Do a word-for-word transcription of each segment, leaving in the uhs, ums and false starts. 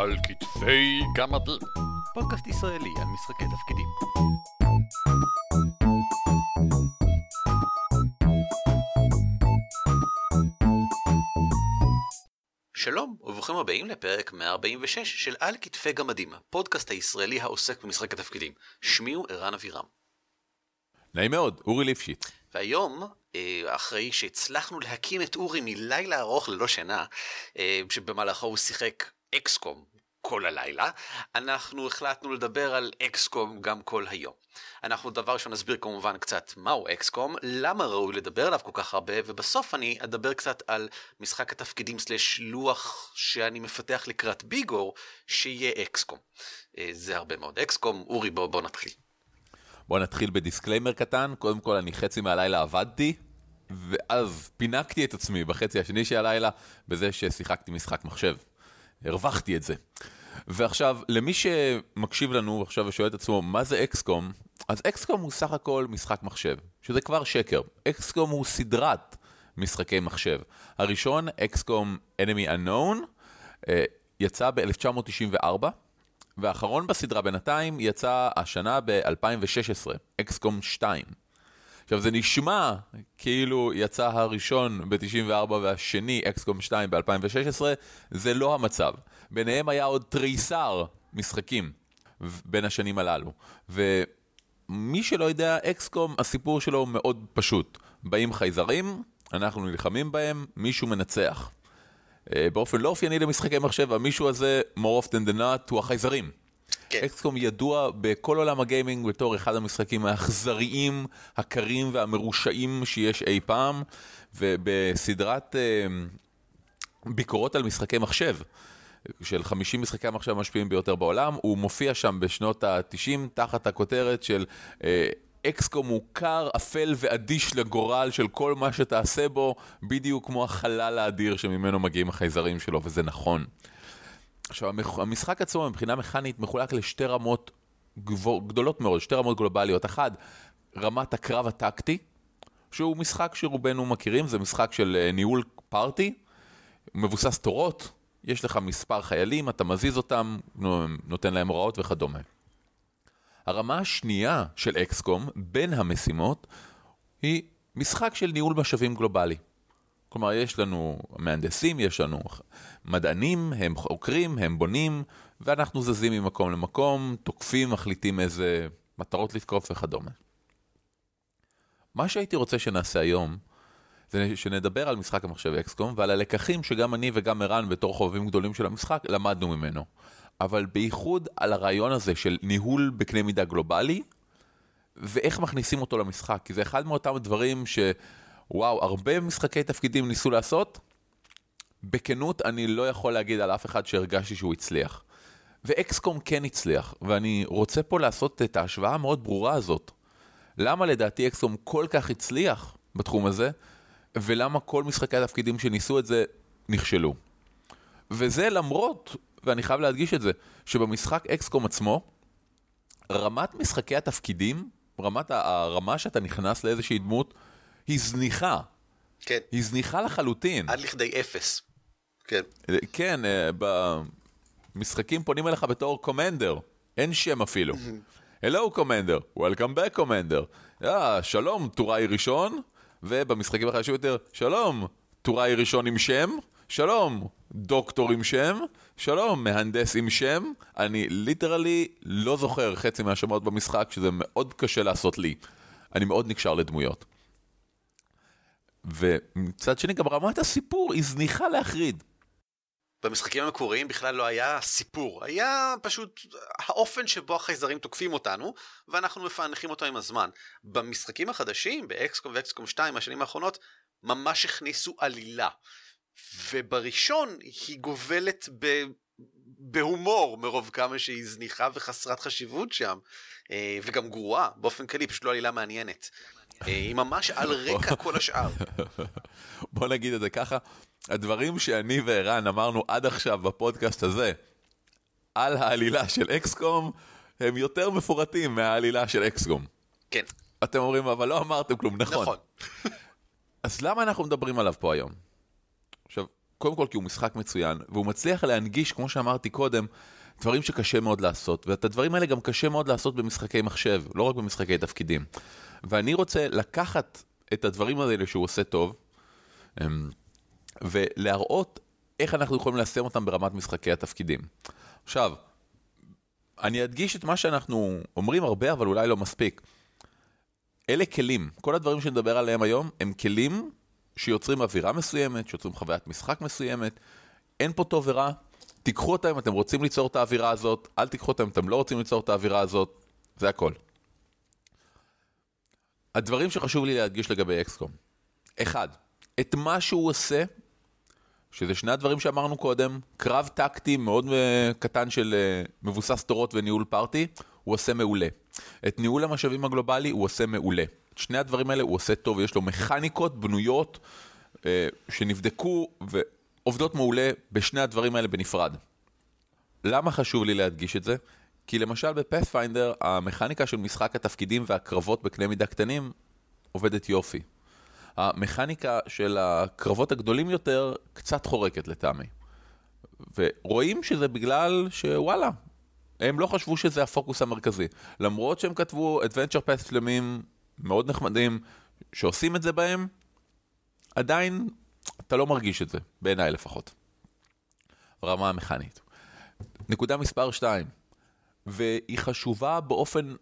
על כתפי גמדים, פודקאסט ישראלי על משחקי תפקידים. שלום וברוכים הבאים לפרק מאה ארבעים ושש של על כתפי גמדים, הפודקאסט הישראלי העוסק במשחק התפקידים. שמי הוא ערן אבירם. נעים מאוד, אורי ליפשיץ. והיום, אחרי שהצלחנו להקים את אורי מלילה ארוך ללא שינה, שבמהלכו הוא שיחק אקסקום כל הלילה, אנחנו החלטנו לדבר על אקסקום גם כל היום. אנחנו דבר ראשון נסביר כמובן קצת מהו אקסקום, למה ראוי לדבר עליו כל כך הרבה, ובסוף אני אדבר קצת על משחק התפקידים סלש לוח שאני מפתח לקראת ביגור, שיהיה אקסקום. זה הרבה מאוד. אקסקום, אורי, בוא, בוא נתחיל. בוא נתחיל בדיסקליימר קטן. קודם כל, אני חצי מהלילה עבדתי, ואז פינקתי את עצמי בחצי השני של הלילה, בזה ששיחקתי משחק מחשב. הרווחתי את זה. ועכשיו, למי שמקשיב לנו עכשיו ושואל את עצמו, מה זה אקסקום? אז אקסקום הוא סך הכל משחק מחשב, שזה כבר שקר. אקסקום הוא סדרת משחקי מחשב. הראשון, אקסקום Enemy Unknown, יצא ב-אלף תשע מאות תשעים וארבע, והאחרון בסדרה בינתיים יצא השנה ב-אלפיים ושש עשרה, אקסקום שתיים. עכשיו זה נשמע כאילו יצא הראשון ב-תשעים וארבע והשני אקסקום שתיים ב-אלפיים ושש עשרה, זה לא המצב. ביניהם היה עוד תריסר משחקים בין השנים הללו. ומי שלא יודע, אקסקום הסיפור שלו מאוד פשוט. באים חייזרים, אנחנו נלחמים בהם, מישהו מנצח. באופן לא אופייני למשחקי מחשב, המישהו הזה, more often than not, הוא החייזרים. אקסקום ידוע בכל עולם הגיימינג בתור אחד המשחקים האכזריים, הקרים והמרושעים שיש אי פעם, ובסדרת ביקורות על משחקי מחשב, של חמישים משחקי המחשב המשפיעים ביותר בעולם, הוא מופיע שם בשנות ה-תשעים תחת הכותרת של אקסקום הוא קר, אפל ואדיש לגורל של כל מה שתעשה בו, בדיוק כמו החלל האדיר שממנו מגיעים החייזרים שלו, וזה נכון. עכשיו, המשחק עצמו מבחינה מכנית מחולק לשתי רמות גדולות מאוד, שתי רמות גלובליות. אחת, רמת הקרב הטקטי, שהוא משחק שרובנו מכירים, זה משחק של ניהול פארטי, מבוסס תורות, יש לך מספר חיילים, אתה מזיז אותם, נותן להם הוראות וכדומה. הרמה השנייה של אקסקום, בין המשימות, היא משחק של ניהול משאבים גלובלי. כלומר, יש לנו מהנדסים, יש לנו מדענים, הם חוקרים, הם בונים, ואנחנו זזים ממקום למקום, תוקפים, מחליטים איזה מטרות לתקוף וכדומה. מה שהייתי רוצה שנעשה היום, זה שנדבר על משחק המחשב אקסקום, ועל הלקחים שגם אני וגם ערן, בתור חובבים גדולים של המשחק, למדנו ממנו. אבל בייחוד על הרעיון הזה של ניהול בקנה מידה גלובלי, ואיך מכניסים אותו למשחק, כי זה אחד מאותם דברים ש... וואו, הרבה משחקי תפקידים ניסו לעשות, בכנות אני לא יכול להגיד על אף אחד שהרגשתי שהוא הצליח. ואקסקום כן הצליח, ואני רוצה פה לעשות את ההשוואה המאוד ברורה הזאת. למה לדעתי אקסקום כל כך הצליח בתחום הזה, ולמה כל משחקי התפקידים שניסו את זה נכשלו. וזה למרות, ואני חייב להדגיש את זה, שבמשחק אקסקום עצמו, רמת משחקי התפקידים, רמת הרמה שאתה נכנס לאיזושהי דמות, היא זניחה. כן. היא זניחה לחלוטין. עד לכדי אפס. כן. כן, במשחקים פונים אליך בתור קומנדר. אין שם אפילו. Hello, קומנדר. Welcome back, קומנדר. שלום, טוראי ראשון. ובמשחקים החדשים יותר, שלום, טוראי ראשון עם שם. שלום, דוקטור עם שם. שלום, מהנדס עם שם. אני ליטרלי לא זוכר חצי מהשמות במשחק, שזה מאוד קשה לעשות לי. אני מאוד נקשר לדמויות. ומצד שני גם רמת הסיפור היא זניחה להחריד. במשחקים המקוריים בכלל לא היה סיפור, היה פשוט האופן שבו החייזרים תוקפים אותנו ואנחנו מפענחים אותו עם הזמן. במשחקים החדשים, באקסקום ואקסקום שתיים השנים האחרונות, ממש הכניסו עלילה, ובראשון היא גובלת ב... בהומור מרוב כמה שהיא זניחה וחסרת חשיבות שם, וגם גרועה באופן כלי, פשוט לא עלילה מעניינת. היא ממש על רקע כל השאר. בוא נגיד את זה ככה, הדברים שאני וערן אמרנו עד עכשיו בפודקאסט הזה על העלילה של אקסקום הם יותר מפורטים מהעלילה של אקסקום. כן. אתם אומרים אבל לא אמרתם כלום, נכון. נכון. אז למה אנחנו מדברים עליו פה היום? עכשיו, קודם כל כי הוא משחק מצוין, והוא מצליח להנגיש, כמו שאמרתי קודם, דברים שקשה מאוד לעשות, ואת הדברים האלה גם קשה מאוד לעשות במשחקי מחשב, לא רק במשחקי תפקידים. ואני רוצה לקחת את הדברים האלה שהוא עושה טוב, ולהראות איך אנחנו יכולים ליישם אותם ברמת משחקי התפקידים. עכשיו, אני אדגיש את מה שאנחנו אומרים הרבה, אבל אולי לא מספיק. אלה כלים. כל הדברים שנדבר עליהם היום, הם כלים שיוצרים אווירה מסוימת, שיוצרים חוויית משחק מסוימת. אין פה טוב ורע. תיקחו אותם אם אתם רוצים ליצור את האווירה הזאת, אל תיקחו אותם אם אתם לא רוצים ליצור את האווירה הזאת. זה הכל. הדברים שחשוב לי להדגיש לגבי אקסקום. אחד, את מה שהוא עושה, שזה שני הדברים שאמרנו קודם, קרב טקטי מאוד קטן של מבוסס תורות וניהול פארטי, הוא עושה מעולה. את ניהול המשאבים הגלובלי הוא עושה מעולה. את שני הדברים האלה הוא עושה טוב, יש לו מכניקות בנויות אה, שנבדקו ועובדות מעולה בשני הדברים האלה בנפרד. למה חשוב לי להדגיש את זה? כי למשל בפאת'פיינדר המכניקה של משחק התפקידים והקרבות בקנה מידה קטנים עובדת יופי. המכניקה של הקרבות הגדולים יותר קצת חורקת לטעמי. ורואים שזה בגלל שוואלה, הם לא חשבו שזה הפוקוס המרכזי. למרות שהם כתבו Adventure Path שלמים מאוד נחמדים שעושים את זה בהם, עדיין אתה לא מרגיש את זה, בעיניי לפחות. רמה המכנית. נקודה מספר שתיים, והיא חשובה באופן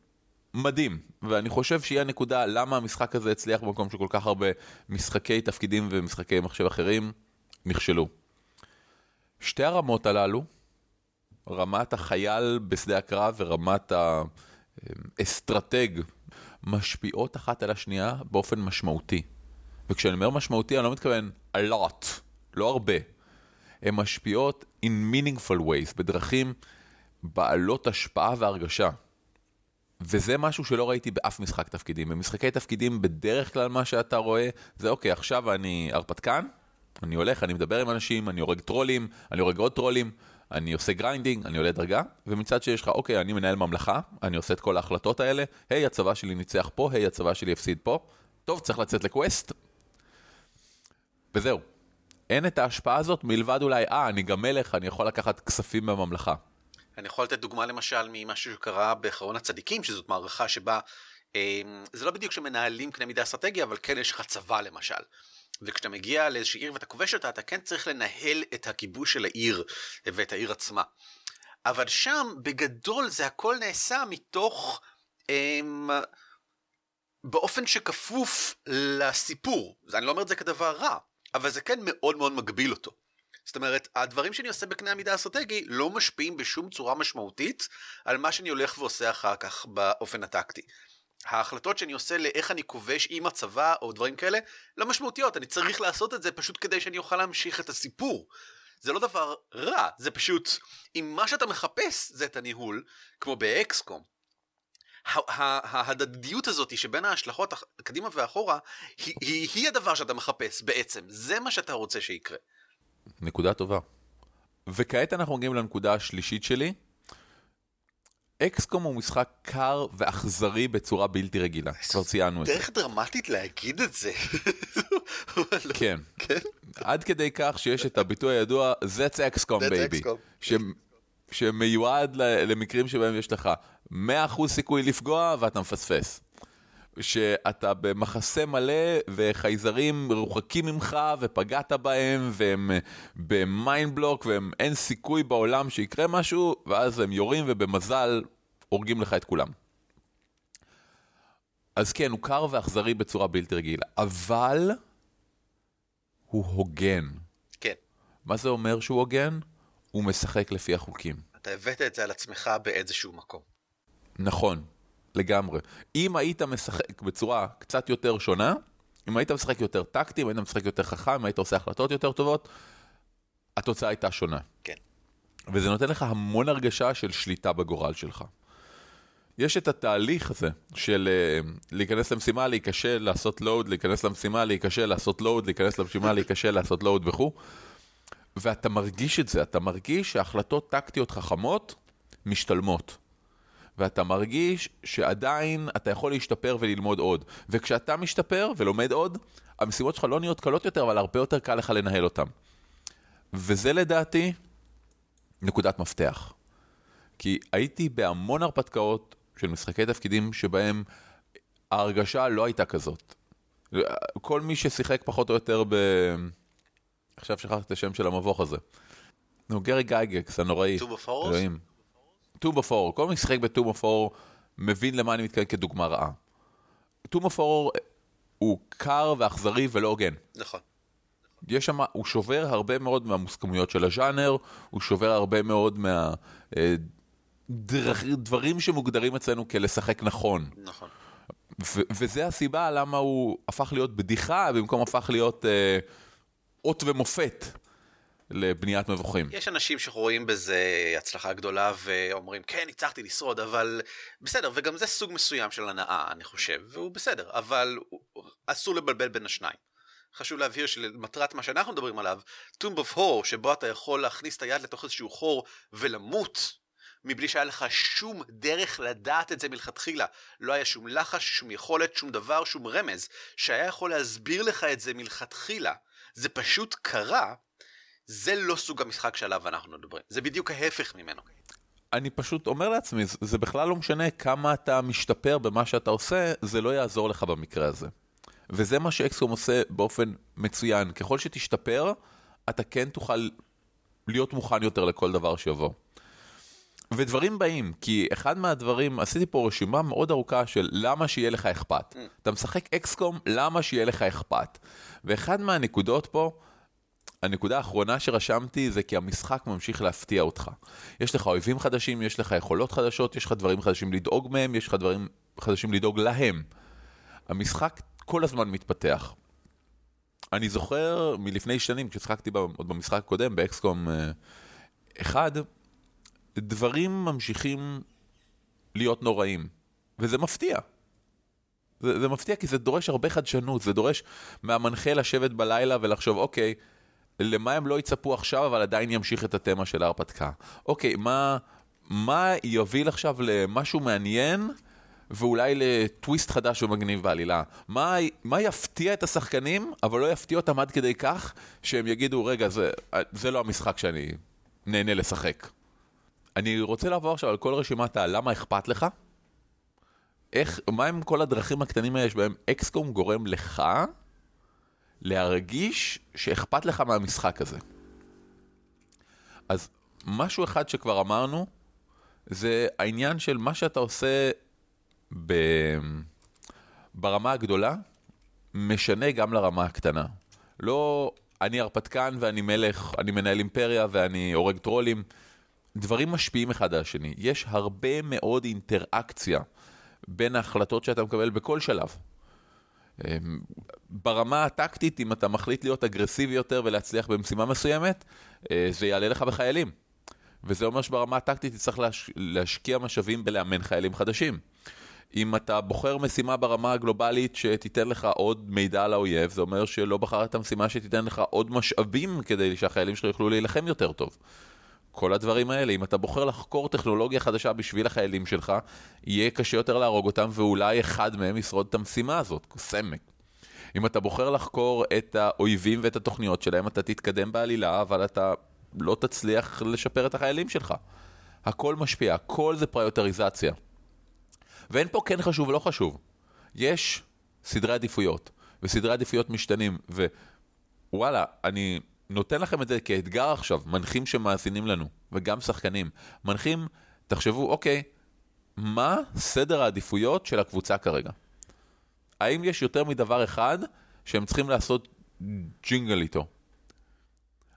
מדהים, ואני חושב שהיא הנקודה למה המשחק הזה הצליח במקום שכל כך הרבה משחקי תפקידים ומשחקי מחשב אחרים נכשלו. שתי הרמות הללו, רמת החייל בשדה הקרב ורמת האסטרטג, משפיעות אחת על השנייה באופן משמעותי. וכשאני אומר משמעותי, אני לא מתכוון a lot, לא הרבה. הן משפיעות in meaningful ways, בדרכים בעלות השפעה והרגשה. וזה משהו שלא ראיתי באף משחק תפקידים. במשחקי תפקידים בדרך כלל מה שאתה רואה, זה אוקיי, עכשיו אני הרפתקן, אני הולך, אני מדבר עם אנשים, אני הורג טרולים, אני הורג עוד טרולים, אני עושה גריינדינג, אני עולה דרגה, ומצד שיש לך, אוקיי, אני מנהל ממלכה, אני עושה את כל ההחלטות האלה, היי, הצבא שלי ניצח פה, היי, הצבא שלי הפסיד פה, טוב, צריך לצאת לקווסט. וזהו. אין את ההשפעה הזאת מלבד אולי, אה, אני גם מלך, אני יכול לקחת כספים מהממלכה. אני יכול לתת דוגמה למשל ממשהו שקרה באחרון הצדיקים, שזאת מערכה שבה, אה, זה לא בדיוק שמנהלים קנה מידה אסטרטגיה, אבל כן יש לך צבא למשל. וכשאתה מגיע לאיזושהי עיר ואתה כובש אותה, אתה כן צריך לנהל את הכיבוש של העיר ואת העיר עצמה. אבל שם בגדול זה הכל נעשה מתוך, אה, באופן שכפוף לסיפור. אני לא אומר את זה כדבר רע, אבל זה כן מאוד מאוד מגביל אותו. זאת אומרת, הדברים שאני עושה בקנה המידה האסטרטגי לא משפיעים בשום צורה משמעותית על מה שאני הולך ועושה אחר כך באופן הטקטי. ההחלטות שאני עושה לאיך אני כובש עם הצבא או דברים כאלה, לא משמעותיות, אני צריך לעשות את זה פשוט כדי שאני אוכל להמשיך את הסיפור. זה לא דבר רע, זה פשוט, אם מה שאתה מחפש זה את הניהול, כמו באקסקום. ההדדיות הזאת שבין ההשלכות הקדימה ואחורה, היא, היא, היא הדבר שאתה מחפש בעצם, זה מה שאתה רוצה שיקרה. נקודה טובה. וכעת אנחנו מגיעים לנקודה השלישית שלי. אקסקום הוא משחק קר ואכזרי בצורה בלתי רגילה. כבר ציינו את זה. דרך דרמטית להגיד את זה. כן. עד כדי כך שיש את הביטוי הידוע, That's אקסקום, baby. שמיועד למקרים שבהם יש לך מאה אחוז סיכוי לפגוע ואתה מפספס. שאתה במחסה מלא וחייזרים רוחקים ממך ופגעת בהם והם במיינד בלוק והם אין סיכוי בעולם שיקרה משהו, ואז הם יורים ובמזל הורגים לך את כולם. אז כן, הוא קר ואכזרי בצורה בלתי רגילה, אבל הוא הוגן. כן. מה זה אומר שהוא הוגן? הוא משחק לפי החוקים. אתה הבאת את זה על עצמך באיזשהו מקום. נכון. לגמרי. אם היית משחק בצורה קצת יותר שונה, אם היית משחק יותר טקטי, אם היית משחק יותר חכם, אם היית עושה החלטות יותר טובות, התוצאה הייתה שונה. כן. וזה נותן לך המון הרגשה של שליטה בגורל שלך. יש את התהליך הזה של להיכנס למשימה, להיקשה, לעשות לואוד, להיכנס למשימה, להיקשה, לעשות לואוד, להיכנס למשימה, להיקשה, לעשות לואוד וכו'. ואתה מרגיש את זה, אתה מרגיש שההחלטות טקטיות חכמות משתלמות. ואתה מרגיש שעדיין אתה יכול להשתפר וללמוד עוד. וכשאתה משתפר ולומד עוד, המשימות שלך לא נהיות קלות יותר, אבל הרבה יותר קל לך לנהל אותן. וזה לדעתי נקודת מפתח. כי הייתי בהמון הרפתקאות של משחקי תפקידים שבהם ההרגשה לא הייתה כזאת. כל מי ששיחק פחות או יותר ב... עכשיו שכחתי את השם של המבוך הזה. נו, גרי גייגקס, הנוראי. טום אפורס? טום אפור. כל מי ששיחק בטום אפור מבין למה אני מתכוון כדוגמה רעה. טום אפור הוא קר ואכזרי ולא הוגן. נכון. יש שם, הוא שובר הרבה מאוד מהמוסכמויות של הז'אנר, הוא שובר הרבה מאוד מהדברים שמוגדרים אצלנו כלשחק נכון. נכון. ו- וזה הסיבה למה הוא הפך להיות בדיחה, במקום הפך להיות אה, אות ומופת לבניית מבוכים. יש אנשים שרואים בזה הצלחה גדולה ואומרים, כן, הצלחתי לשרוד, אבל בסדר, וגם זה סוג מסוים של הנאה, אני חושב, והוא בסדר, אבל אסור לבלבל בין השניים. חשוב להבהיר שלמטרת מה שאנחנו מדברים עליו, טומב אוף הור, שבו אתה יכול להכניס את היד לתוך איזשהו חור ולמות, מבלי שהיה לך שום דרך לדעת את זה מלכתחילה. לא היה שום לחש, שום יכולת, שום דבר, שום רמז, שהיה יכול להסביר לך את זה מלכתחילה. זה פשוט קרה, זה לא סוג המשחק שעליו אנחנו מדברים. זה בדיוק ההפך ממנו. אני פשוט אומר לעצמי, זה בכלל לא משנה כמה אתה משתפר במה שאתה עושה, זה לא יעזור לך במקרה הזה. וזה מה שאקסקום עושה באופן מצוין. ככל שתשתפר, אתה כן תוכל להיות מוכן יותר לכל דבר שיבוא. ודברים באים, כי אחד מהדברים, עשיתי פה רשימה מאוד ארוכה של למה שיהיה לך אכפת. Mm. אתה משחק אקסקום, למה שיהיה לך אכפת. ואחד מהנקודות פה, הנקודה האחרונה שרשמתי, זה כי המשחק ממשיך להפתיע אותך. יש לך אויבים חדשים, יש לך יכולות חדשות, יש לך דברים חדשים לדאוג מהם, יש לך דברים חדשים לדאוג להם. המשחק כל הזמן מתפתח. אני זוכר מלפני שנים, כששחקתי עוד במשחק הקודם, באקסקום אחד, דברים ממשיכים להיות נוראים. וזה מפתיע. זה, זה מפתיע כי זה דורש הרבה חדשנות, זה דורש מהמנחה לשבת בלילה ולחשוב, אוקיי, למה הם לא יצפו עכשיו, אבל עדיין ימשיך את התמה של ההרפתקה. אוקיי, מה, מה יוביל עכשיו למשהו מעניין, ואולי לטוויסט חדש ומגניב בעלילה. מה, מה יפתיע את השחקנים, אבל לא יפתיע אותם עד כדי כך, שהם יגידו, רגע, זה, זה לא המשחק שאני נהנה לשחק. אני רוצה לעבור עכשיו על כל רשימת הלמה אכפת לך, איך, מה הם כל הדרכים הקטנים האלה שבהם אקסקום גורם לך להרגיש שאכפת לך מהמשחק הזה. אז משהו אחד שכבר אמרנו, זה העניין של מה שאתה עושה ב... ברמה הגדולה, משנה גם לרמה הקטנה. לא אני הרפתקן ואני מלך, אני מנהל אימפריה ואני הורג טרולים, דברים משפיעים אחד על השני. יש הרבה מאוד אינטראקציה בין ההחלטות שאתה מקבל בכל שלב. ברמה הטקטית, אם אתה מחליט להיות אגרסיבי יותר ולהצליח במשימה מסוימת, זה יעלה לך בחיילים. וזה אומר שברמה הטקטית תצטרך להשקיע משאבים בלאמן חיילים חדשים. אם אתה בוחר משימה ברמה הגלובלית שתיתן לך עוד מידע על האויב, זה אומר שלא בחרת המשימה שתיתן לך עוד משאבים כדי שהחיילים שלך יוכלו להילחם יותר טוב. כל הדברים האלה, אם אתה בוחר לחקור טכנולוגיה חדשה בשביל החיילים שלך, יהיה קשה יותר להרוג אותם, ואולי אחד מהם ישרוד את המשימה הזאת, סמק. אם אתה בוחר לחקור את האויבים ואת התוכניות שלהם, אתה תתקדם בעלילה, אבל אתה לא תצליח לשפר את החיילים שלך. הכל משפיע, הכל זה פריוטריזציה. ואין פה כן חשוב ולא חשוב. יש סדרי עדיפויות, וסדרי עדיפויות משתנים, ווואלה, אני... נותן לכם את זה כאתגר עכשיו, מנחים שמאזינים לנו, וגם שחקנים. מנחים, תחשבו, אוקיי, מה סדר העדיפויות של הקבוצה כרגע? האם יש יותר מדבר אחד שהם צריכים לעשות ג'ינגל איתו?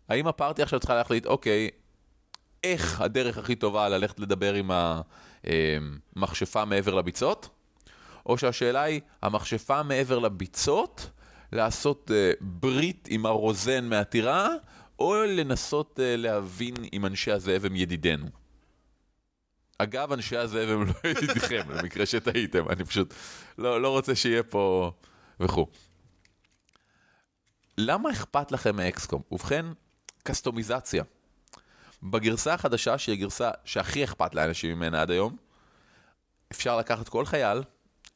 האם הפארטי עכשיו צריכה להחליט, אוקיי, איך הדרך הכי טובה ללכת לדבר עם המכשפה מעבר לביצות? או שהשאלה היא, המכשפה מעבר לביצות... לעשות uh, ברית עם הרוזן מהטירה, או לנסות uh, להבין אם אנשי הזאב הם ידידנו. אגב, אנשי הזאב הם לא ידידיכם, במקרה שתהיתם, אני פשוט לא, לא רוצה שיהיה פה וכו'. למה אכפת לכם מהאקסקום? ובכן, קסטומיזציה. בגרסה החדשה, שהיא הגרסה שהכי אכפת לאנשים ממנה עד היום, אפשר לקחת כל חייל,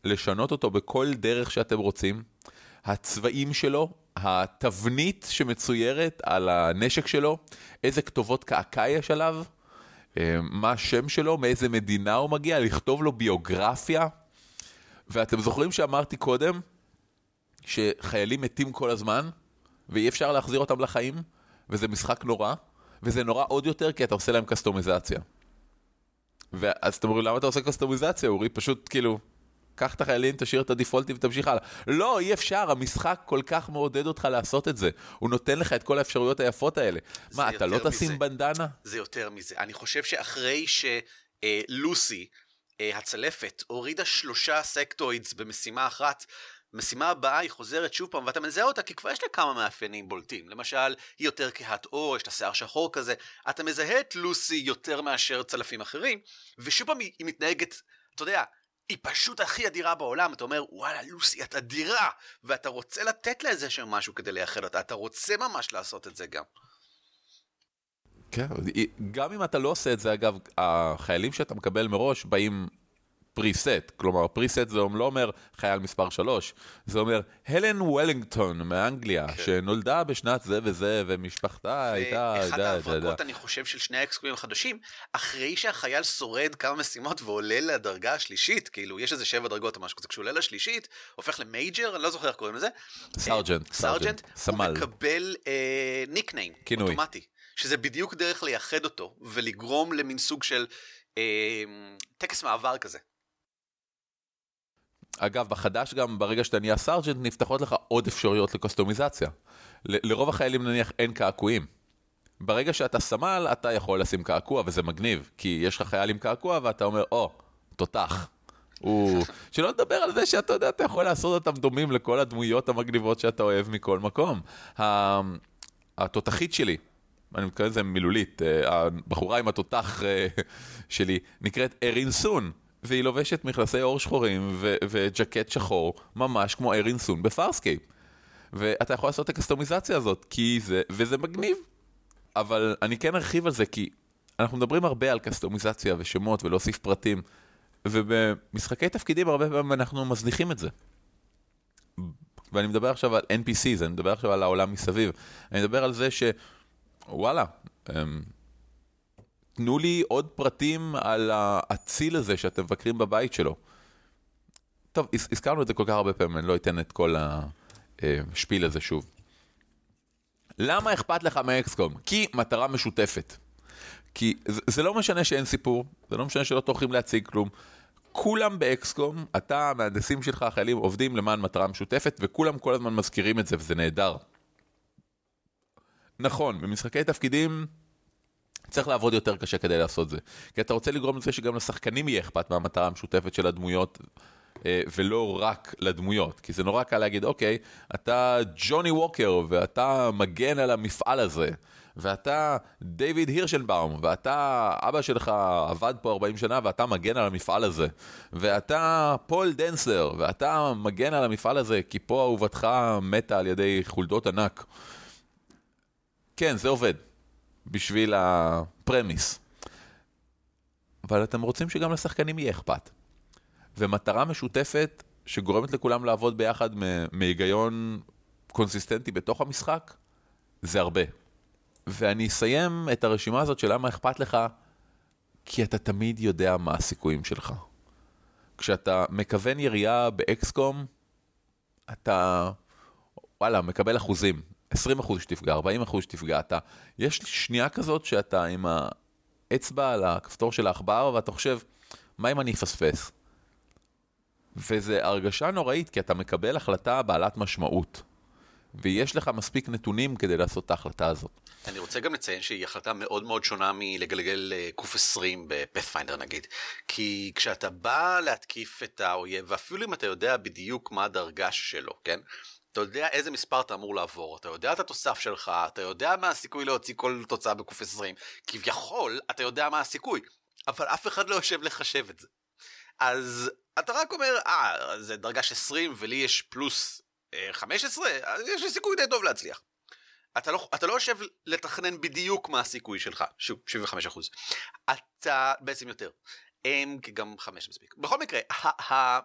לשנות אותו בכל דרך שאתם רוצים, הצבעים שלו התבנית שמצוירת על הנשק שלו, איזה כתובות קעקע יש עליו, מה השם שלו, מאיזה מדינה הוא מגיע, לכתוב לו ביוגרפיה. ואתם זוכרים שאמרתי קודם שחיילים מתים כל הזמן ואי אפשר להחזיר אותם לחיים, וזה משחק נורא, וזה נורא עוד יותר כי אתה עושה להם קסטומיזציה. ואז אתם אומרים, למה אתה עושה קסטומיזציה? אורי, פשוט כאילו, קח את החיילים, תשאיר את הדיפולטים ותמשיך הלאה. לא, אי אפשר, המשחק כל כך מעודד אותך לעשות את זה. הוא נותן לך את כל האפשרויות היפות האלה. מה, אתה לא תשים בנדנה? זה יותר מזה. אני חושב שאחרי שלוסי, הצלפת, הורידה שלושה סקטואידס במשימה אחת, משימה הבאה היא חוזרת שוב פעם, ואתה מזהה אותה, כי כבר יש לה כמה מאפיינים בולטים. למשל, היא יותר כהת אור, יש לה שיער שחור כזה. אתה מזהה את לוסי יותר מאשר צלפים אחרים, ושוב פעם היא מתנהגת, אתה יודע, היא פשוט הכי אדירה בעולם. אתה אומר, וואלה, לוסי, את אדירה, ואתה רוצה לתת לה איזה שם משהו כדי לייחד אותה. אתה רוצה ממש לעשות את זה גם. כן, גם אם אתה לא עושה את זה, אגב, החיילים שאתה מקבל מראש באים פריסט, כלומר פריסט זה לא אומר חייל מספר שלוש, זה אומר הלן וולינגטון מאנגליה, כן. שנולדה בשנת זה וזה, ומשפחתה הייתה... ואחת ההברקות אני חושב של שני האקסקומים החדשים, אחרי שהחייל שורד כמה משימות ועולה לדרגה השלישית, כאילו יש איזה שבע דרגות או משהו כזה, כשהוא עולה לשלישית, הופך למייג'ר, אני לא זוכר איך קוראים לזה, סרג'נט, סרג'נט, סמל, הוא מקבל אה, ניקניים, כינוי. אוטומטי, שזה בדיוק דרך לייחד אותו, ולגרום למין סוג של אה, טקס מעבר כזה. אגב, בחדש גם, ברגע שאתה נהיה סרג'נט, נפתחות לך עוד אפשרויות לקוסטומיזציה. ל- לרוב החיילים נניח אין קעקועים. ברגע שאתה סמל, אתה יכול לשים קעקוע, וזה מגניב, כי יש לך חייל עם קעקוע, ואתה אומר, או, תותח. שלא נדבר על זה שאתה יודע, אתה יכול לעשות אותם דומים לכל הדמויות המגניבות שאתה אוהב מכל מקום. התותחית שלי, אני מתכוון לזה מילולית, הבחורה עם התותח שלי, נקראת ארינסון. והיא לובשת מכנסי אור שחורים ו- וג'קט שחור, ממש כמו ארינסון בפארסקייפ. ואתה יכול לעשות את הקסטומיזציה הזאת, כי זה, וזה מגניב. אבל אני כן ארחיב על זה, כי אנחנו מדברים הרבה על קסטומיזציה ושמות ולהוסיף פרטים, ובמשחקי תפקידים הרבה פעמים אנחנו מזניחים את זה. ואני מדבר עכשיו על אן פי סיז, אני מדבר עכשיו על העולם מסביב. אני מדבר על זה ש... וואלה... תנו לי עוד פרטים על הציל הזה שאתם מבקרים בבית שלו. טוב, הזכרנו את זה כל כך הרבה פעמים, אני לא אתן את כל השפיל הזה שוב. למה אכפת לך מאקסקום? כי מטרה משותפת. כי זה לא משנה שאין סיפור, זה לא משנה שלא תוכלים להציג כלום. כולם באקסקום, אתה, המהנדסים שלך, החיילים, עובדים למען מטרה משותפת, וכולם כל הזמן מזכירים את זה, וזה נהדר. נכון, במשחקי תפקידים, צריך לעבוד יותר קשה כדי לעשות זה. כי אתה רוצה לגרום לזה שגם לשחקנים יהיה אכפת מהמטרה המשותפת של הדמויות, ולא רק לדמויות. כי זה נורא קל להגיד, אוקיי, אתה ג'וני ווקר, ואתה מגן על המפעל הזה, ואתה דיוויד הירשנבאום, ואתה, אבא שלך עבד פה ארבעים שנה, ואתה מגן על המפעל הזה. ואתה פול דנסלר, ואתה מגן על המפעל הזה, כי פה אהובתך מתה על ידי חולדות ענק. כן, זה עובד. בשביל הפרמיס. אבל אתם רוצים שגם לשחקנים יהיה אכפת. ומטרה משותפת שגורמת לכולם לעבוד ביחד מהיגיון קונסיסטנטי בתוך המשחק, זה הרבה. ואני אסיים את הרשימה הזאת של למה אכפת לך, כי אתה תמיד יודע מה הסיכויים שלך. כשאתה מכוון יריעה באקסקום, אתה, וואלה, מקבל אחוזים. עשרים אחוז שתפגע, ארבעים אחוז שתפגע, אתה, יש שנייה כזאת שאתה עם האצבע על הכפתור של האחבר, ואתה חושב, מה אם אני אפספס? וזו הרגשה נוראית, כי אתה מקבל החלטה בעלת משמעות, ויש לך מספיק נתונים כדי לעשות את ההחלטה הזאת. אני רוצה גם לציין שהיא החלטה מאוד מאוד שונה מלגלגל קוף עשרים בפאת'פיינדר נגיד, כי כשאתה בא להתקיף את האויב, ואפילו אם אתה יודע בדיוק מה הדרגה שלו, כן? אתה יודע איזה מספר אתה אמור לעבור, אתה יודע את התוסף שלך, אתה יודע מה הסיכוי להוציא כל תוצאה בקוף עשרים, כביכול אתה יודע מה הסיכוי, אבל אף אחד לא יושב לחשב את זה. אז אתה רק אומר, אה, זה דרגש עשרים ולי יש פלוס אה, חמש עשרה, אז יש לי סיכוי די טוב להצליח. אתה לא, אתה לא יושב לתכנן בדיוק מה הסיכוי שלך, שוב, שבעים וחמישה אחוז. אתה בעצם יותר, כי גם חמש מספיק. בכל מקרה, ה...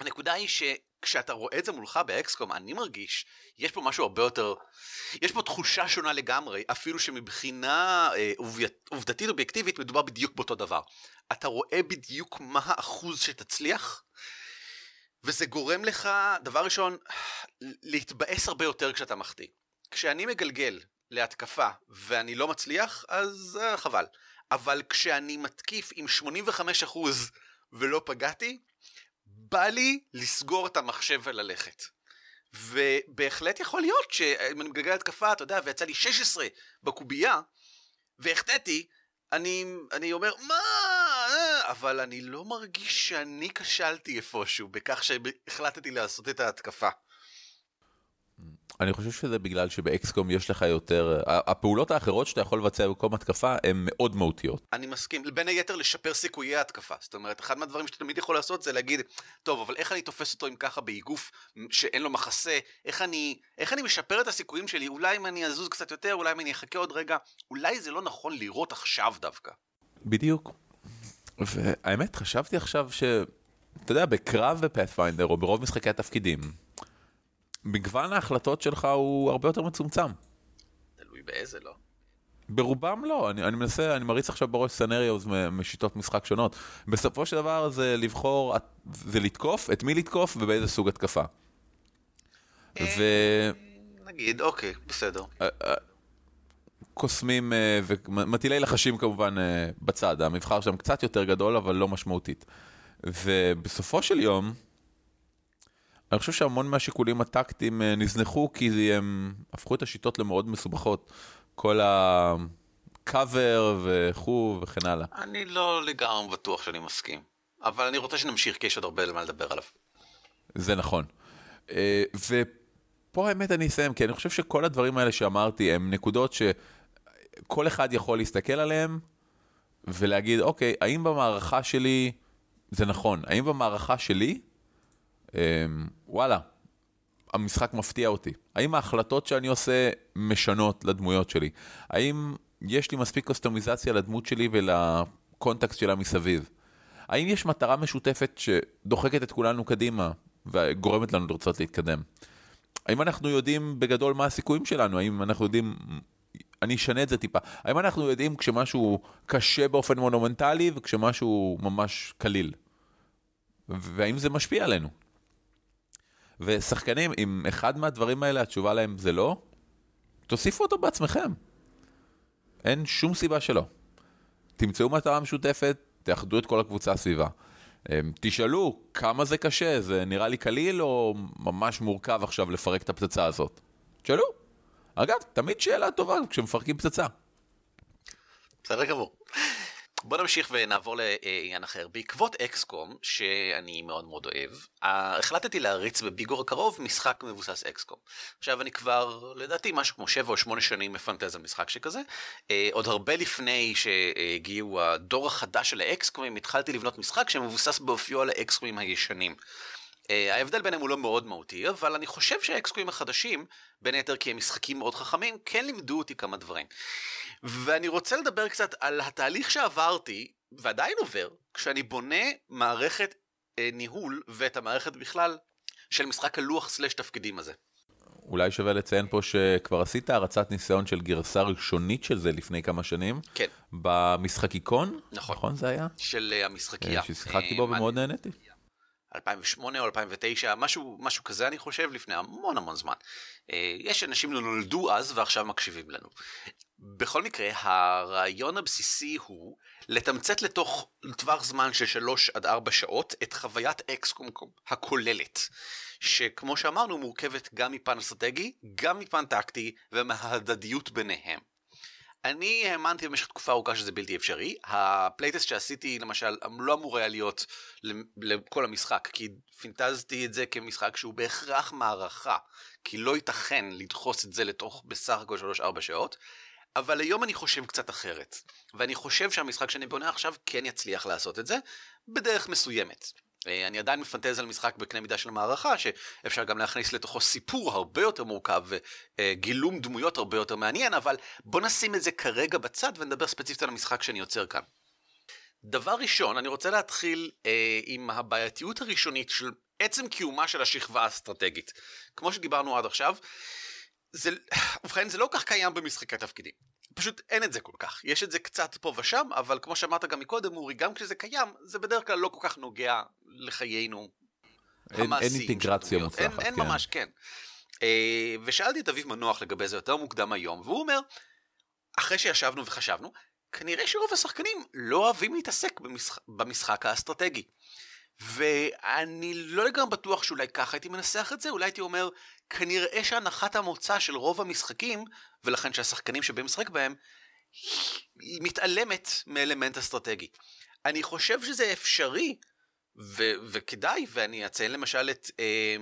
הנקודה היא ש... כשאתה רואה את זה מולך באקסקום, אני מרגיש, יש פה משהו הרבה יותר, יש פה תחושה שונה לגמרי, אפילו שמבחינה אה, עובדתית אובייקטיבית מדובר בדיוק באותו דבר. אתה רואה בדיוק מה האחוז שתצליח, וזה גורם לך, דבר ראשון, להתבאס הרבה יותר כשאתה מחטיא. כשאני מגלגל להתקפה ואני לא מצליח, אז אה, חבל. אבל כשאני מתקיף עם שמונים וחמישה אחוז ולא פגעתי, בא לי לסגור את המחשב וללכת. ובהחלט יכול להיות שאם אני מגלגל התקפה, אתה יודע, ויצא לי שש עשרה בקובייה, והחטאתי, אני, אני אומר, מה? אבל אני לא מרגיש שאני כשלתי איפשהו, בכך שהחלטתי לעשות את ההתקפה. אני חושב שזה בגלל שבאקסקום יש לך יותר, הפעולות האחרות שאתה יכול לבצע במקום התקפה הן מאוד מהותיות. אני מסכים, בין היתר לשפר סיכויי ההתקפה, זאת אומרת, אחד מהדברים שאתה תמיד יכול לעשות זה להגיד, טוב, אבל איך אני תופס אותו עם ככה באיגוף שאין לו מחסה, איך אני, איך אני משפר את הסיכויים שלי, אולי אם אני אזוז קצת יותר, אולי אם אני אחכה עוד רגע, אולי זה לא נכון לראות עכשיו דווקא. בדיוק, והאמת חשבתי עכשיו ש, אתה יודע, בקרב בפאת'פיינדר או ברוב משחקי התפקידים, מגוון ההחלטות שלך הוא הרבה יותר מצומצם. תלוי באיזה, לא? ברובם לא. אני, אני מנסה, אני מריץ עכשיו בראש סנריוז משיטות משחק שונות. בסופו של דבר זה לבחור, זה לתקוף, את מי לתקוף ובאיזה סוג התקפה. ו... נגיד, אוקיי, בסדר. קוסמים ומטילי לחשים כמובן בצד. המבחר שם קצת יותר גדול, אבל לא משמעותית. ובסופו של יום, אני חושב שהמון מהשיקולים הטקטיים נזנחו, כי הם הפכו את השיטות למאוד מסובכות. כל הקאבר וכו וכן הלאה. אני לא לגמרי בטוח שאני מסכים. אבל אני רוצה שנמשיך, כי יש עוד הרבה למה לדבר עליו. זה נכון. ופה האמת אני אסיים, כי אני חושב שכל הדברים האלה שאמרתי, הם נקודות שכל אחד יכול להסתכל עליהם, ולהגיד, אוקיי, האם במערכה שלי, זה נכון, האם במערכה שלי, וואלה, המשחק מפתיע אותי. האם ההחלטות שאני עושה משנות לדמויות שלי? האם יש לי מספיק קוסטומיזציה לדמות שלי ולקונטקסט שלה מסביב? האם יש מטרה משותפת שדוחקת את כולנו קדימה וגורמת לנו לרצות להתקדם? האם אנחנו יודעים בגדול מה הסיכויים שלנו? האם אנחנו יודעים, אני אשנה את זה טיפה, האם אנחנו יודעים כשמשהו קשה באופן מונומנטלי וכשמשהו ממש קליל? והאם זה משפיע עלינו? ושחקנים, אם אחד מהדברים האלה התשובה להם זה לא, תוסיפו אותו בעצמכם. אין שום סיבה שלא. תמצאו מטרה משותפת, תאחדו את כל הקבוצה הסביבה. תשאלו כמה זה קשה, זה נראה לי קליל או ממש מורכב עכשיו לפרק את הפצצה הזאת. תשאלו. אגב, תמיד שאלה טובה כשמפרקים פצצה. בסדר גמור. בוא נמשיך ונעבור לעניין אחר. בעקבות אקסקום, שאני מאוד מאוד אוהב, החלטתי להריץ בביגור הקרוב משחק מבוסס אקסקום. עכשיו אני כבר, לדעתי, משהו כמו שבע או שמונה שנים מפנטז על משחק שכזה. עוד הרבה לפני שהגיעו הדור החדש של האקסקומים, התחלתי לבנות משחק שמבוסס באופיו על האקסקומים הישנים. ההבדל ביניהם הוא לא מאוד מהותי, אבל אני חושב שהאקסקומים החדשים, בין היתר כי הם משחקים מאוד חכמים, כן לימדו אותי כמה דברים. ואני רוצה לדבר קצת על התהליך שעברתי, ועדיין עובר, כשאני בונה מערכת אה, ניהול, ואת המערכת בכלל, של משחק הלוח סלש תפקידים הזה. אולי שווה לציין פה שכבר עשית הרצת ניסיון של גרסה ראשונית של זה לפני כמה שנים. כן. במשחקיקון. נכון. נכון זה היה? של uh, המשחקייה. ששיחקתי בו ומאוד נהניתי. אלפיים ושמונה או אלפיים ותשע, משהו, משהו כזה אני חושב לפני המון המון זמן. יש אנשים נולדו אז ועכשיו מקשיבים לנו. בכל מקרה, הרעיון הבסיסי הוא לתמצת לתוך טווח זמן של שלוש עד ארבע שעות את חוויית אקסקום הכוללת, שכמו שאמרנו מורכבת גם מפן אסטרטגי, גם מפן טקטי ומההדדיות ביניהם. אני האמנתי במשך תקופה ארוכה שזה בלתי אפשרי, הפלייטסט שעשיתי למשל לא אמור היה להיות לכל המשחק, כי פינטזתי את זה כמשחק שהוא בהכרח מערכה, כי לא ייתכן לדחוס את זה לתוך בסך הכל שלוש ארבע שעות, אבל היום אני חושב קצת אחרת, ואני חושב שהמשחק שאני בונה עכשיו כן יצליח לעשות את זה בדרך מסוימת. אני עדיין מפנטז על משחק בקנה מידה של מערכה, שאפשר גם להכניס לתוכו סיפור הרבה יותר מורכב, וגילום דמויות הרבה יותר מעניין, אבל בוא נשים את זה כרגע בצד, ונדבר ספציפית על המשחק שאני יוצר כאן. דבר ראשון, אני רוצה להתחיל אה, עם הבעייתיות הראשונית של עצם קיומה של השכבה האסטרטגית. כמו שדיברנו עד עכשיו, זה, ובכן, זה לא כך קיים במשחקי תפקידים. פשוט אין את זה כל כך. יש את זה קצת פה ושם, אבל כמו שאמרת גם מקודם, אורי, גם כשזה קיים, זה בדרך כלל לא כל כך נוגע לחיינו המעשיים. אין, אין אינטגרציה מוצלחת. אין, אין כן. ממש, כן. אה, ושאלתי את אביב מנוח לגבי זה יותר מוקדם היום, והוא אומר, אחרי שישבנו וחשבנו, כנראה שרוב השחקנים לא אוהבים להתעסק במשחק, במשחק האסטרטגי. ואני לא לגמרי בטוח שאולי ככה הייתי מנסח את זה, אולי הייתי אומר, כנראה שהנחת המוצא של רוב המשחקים, ולכן שהשחקנים שבמשחק בהם, מתעלמת מאלמנט אסטרטגי. אני חושב שזה אפשרי, ו- וכדאי, ואני אציין למשל את אה,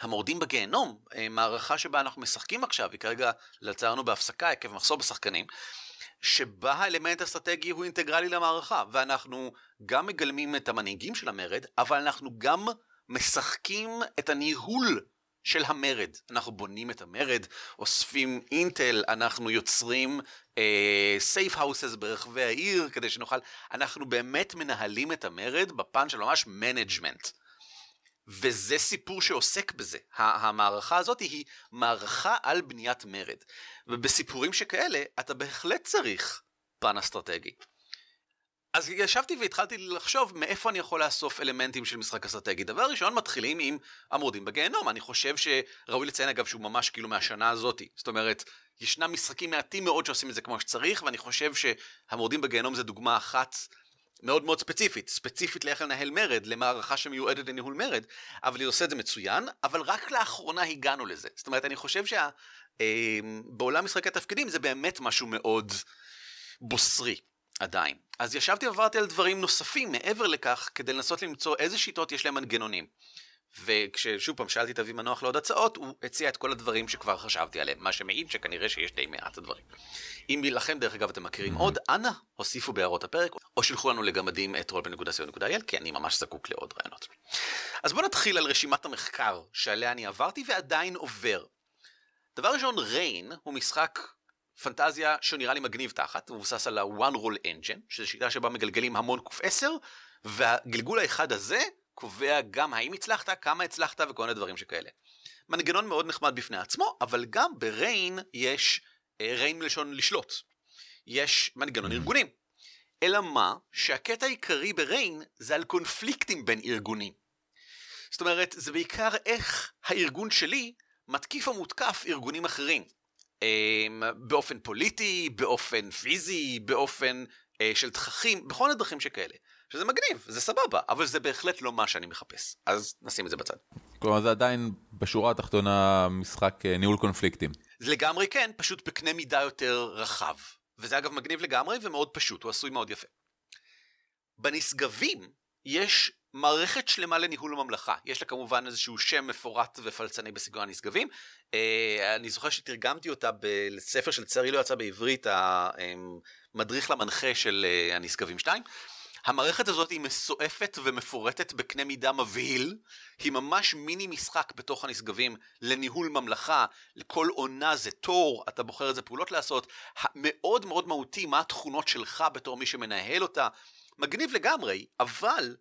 המורדים בגיהנום, אה, מערכה שבה אנחנו משחקים עכשיו, היא כרגע לצערנו בהפסקה עקב מחסור בשחקנים, שבה האלמנט האסטרטגי הוא אינטגרלי למערכה, ואנחנו גם מגלמים את המנהיגים של המרד, אבל אנחנו גם משחקים את הניהול של המרד. אנחנו בונים את המרד, אוספים אינטל, אנחנו יוצרים סייף uh, האוסס ברחבי העיר, כדי שנוכל, אנחנו באמת מנהלים את המרד בפן של ממש מנג'מנט. וזה סיפור שעוסק בזה. המערכה הזאת היא מערכה על בניית מרד. ובסיפורים שכאלה, אתה בהחלט צריך פן אסטרטגי. אז ישבתי והתחלתי לחשוב מאיפה אני יכול לאסוף אלמנטים של משחק אסטרטגי. דבר ראשון, מתחילים עם המורדים בגיהנום. אני חושב שראוי לציין, אגב, שהוא ממש כאילו מהשנה הזאת. זאת אומרת, ישנם משחקים מעטים מאוד שעושים את זה כמו שצריך, ואני חושב שהמורדים בגיהנום זה דוגמה אחת מאוד מאוד ספציפית, ספציפית לאיך לנהל מרד, למערכה שמיועדת לניהול מרד, אבל היא עושה את זה מצוין, אבל רק לאחרונה הגענו לזה. זאת אומרת, אני חושב שבעולם משחקי תפקידים זה באמת משהו מאוד בוסרי עדיין. אז ישבתי ועברתי על דברים נוספים מעבר לכך, כדי לנסות למצוא איזה שיטות יש להם מנגנונים. וכששוב פעם שאלתי את אבי מנוח לעוד הצעות, הוא הציע את כל הדברים שכבר חשבתי עליהם, מה שמעיד שכנראה שיש די מעט הדברים. אם לכם דרך אגב אתם מכירים עוד, אנא, הוסיפו בהערות הפרק, או שלחו לנו לגמדים את רול נקודה סי או נקודה איי אל, כי אני ממש זקוק לעוד רעיונות. אז בואו נתחיל על רשימת המחקר שעליה אני עברתי ועדיין עובר. דבר ראשון, ריין הוא משחק פנטזיה שנראה לי מגניב תחת, הוא מבוסס על ה-One Roll Engine, שזו שיטה שבה מגלגלים המון קוף עשר, והגלגול האחד הזה קובע גם האם הצלחת, כמה הצלחת וכל מיני דברים שכאלה. מנגנון מאוד נחמד בפני עצמו, אבל גם בריין יש, ריין מלשון לשלוט. יש מנגנון ארגונים. אלא מה? שהקטע העיקרי בריין זה על קונפליקטים בין ארגונים. זאת אומרת, זה בעיקר איך הארגון שלי מתקיף או מותקף ארגונים אחרים. באופן פוליטי, באופן פיזי, באופן של דחכים, בכל הדרכים שכאלה. שזה מגניב, זה סבבה, אבל זה בהחלט לא מה שאני מחפש. אז נשים את זה בצד. כלומר, זה עדיין בשורה התחתונה משחק ניהול קונפליקטים. זה לגמרי כן, פשוט בקנה מידה יותר רחב. וזה אגב מגניב לגמרי ומאוד פשוט, הוא עשוי מאוד יפה. בנשגבים יש מערכת שלמה לניהול הממלכה. יש לה כמובן איזשהו שם מפורט ופלצני בסגנון הנשגבים. אני זוכר שתרגמתי אותה בספר של צערי לא יצא בעברית, המדריך למנחה של הנשגבים שתיים. המערכת הזאת היא מסועפת ומפורטת בקנה מידה מבהיל, היא ממש מיני משחק בתוך הנשגבים לניהול ממלכה, לכל עונה זה תור, אתה בוחר איזה פעולות לעשות, מאוד מאוד מהותי מה התכונות שלך בתור מי שמנהל אותה, מגניב לגמרי, אבל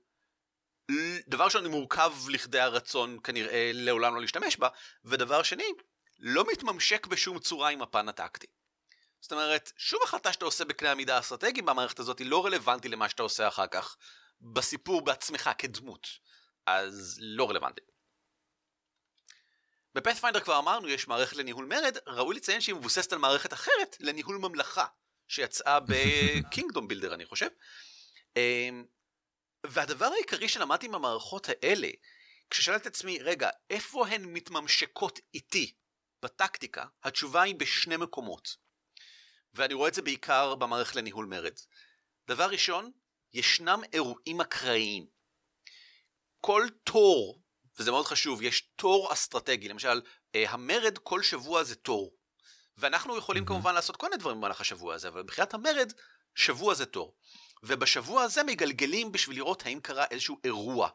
דבר שאני מורכב לכדי הרצון כנראה לעולם לא להשתמש בה, ודבר שני, לא מתממשק בשום צורה עם הפן הטקטי. זאת אומרת, שום החלטה שאתה עושה בקנה המידה האסטרטגי במערכת הזאת היא לא רלוונטי למה שאתה עושה אחר כך בסיפור בעצמך כדמות, אז לא רלוונטי. בפאת'פיינדר כבר אמרנו, יש מערכת לניהול מרד, ראוי לציין שהיא מבוססת על מערכת אחרת לניהול ממלכה, שיצאה בקינגדום בילדר אני חושב, והדבר העיקרי שלמדתי מהמערכות האלה, כששאלתי את עצמי, רגע, איפה הן מתממשקות איתי בטקטיקה, התשובה היא בשני מקומות. ואני רואה את זה בעיקר במערכת לניהול מרד. דבר ראשון, ישנם אירועים אקראיים. כל תור, וזה מאוד חשוב, יש תור אסטרטגי. למשל, המרד כל שבוע זה תור. ואנחנו יכולים כמובן לעשות כל מיני דברים במהלך השבוע הזה, אבל בחיית המרד, שבוע זה תור. ובשבוע הזה מגלגלים בשביל לראות האם קרה איזשהו אירוע.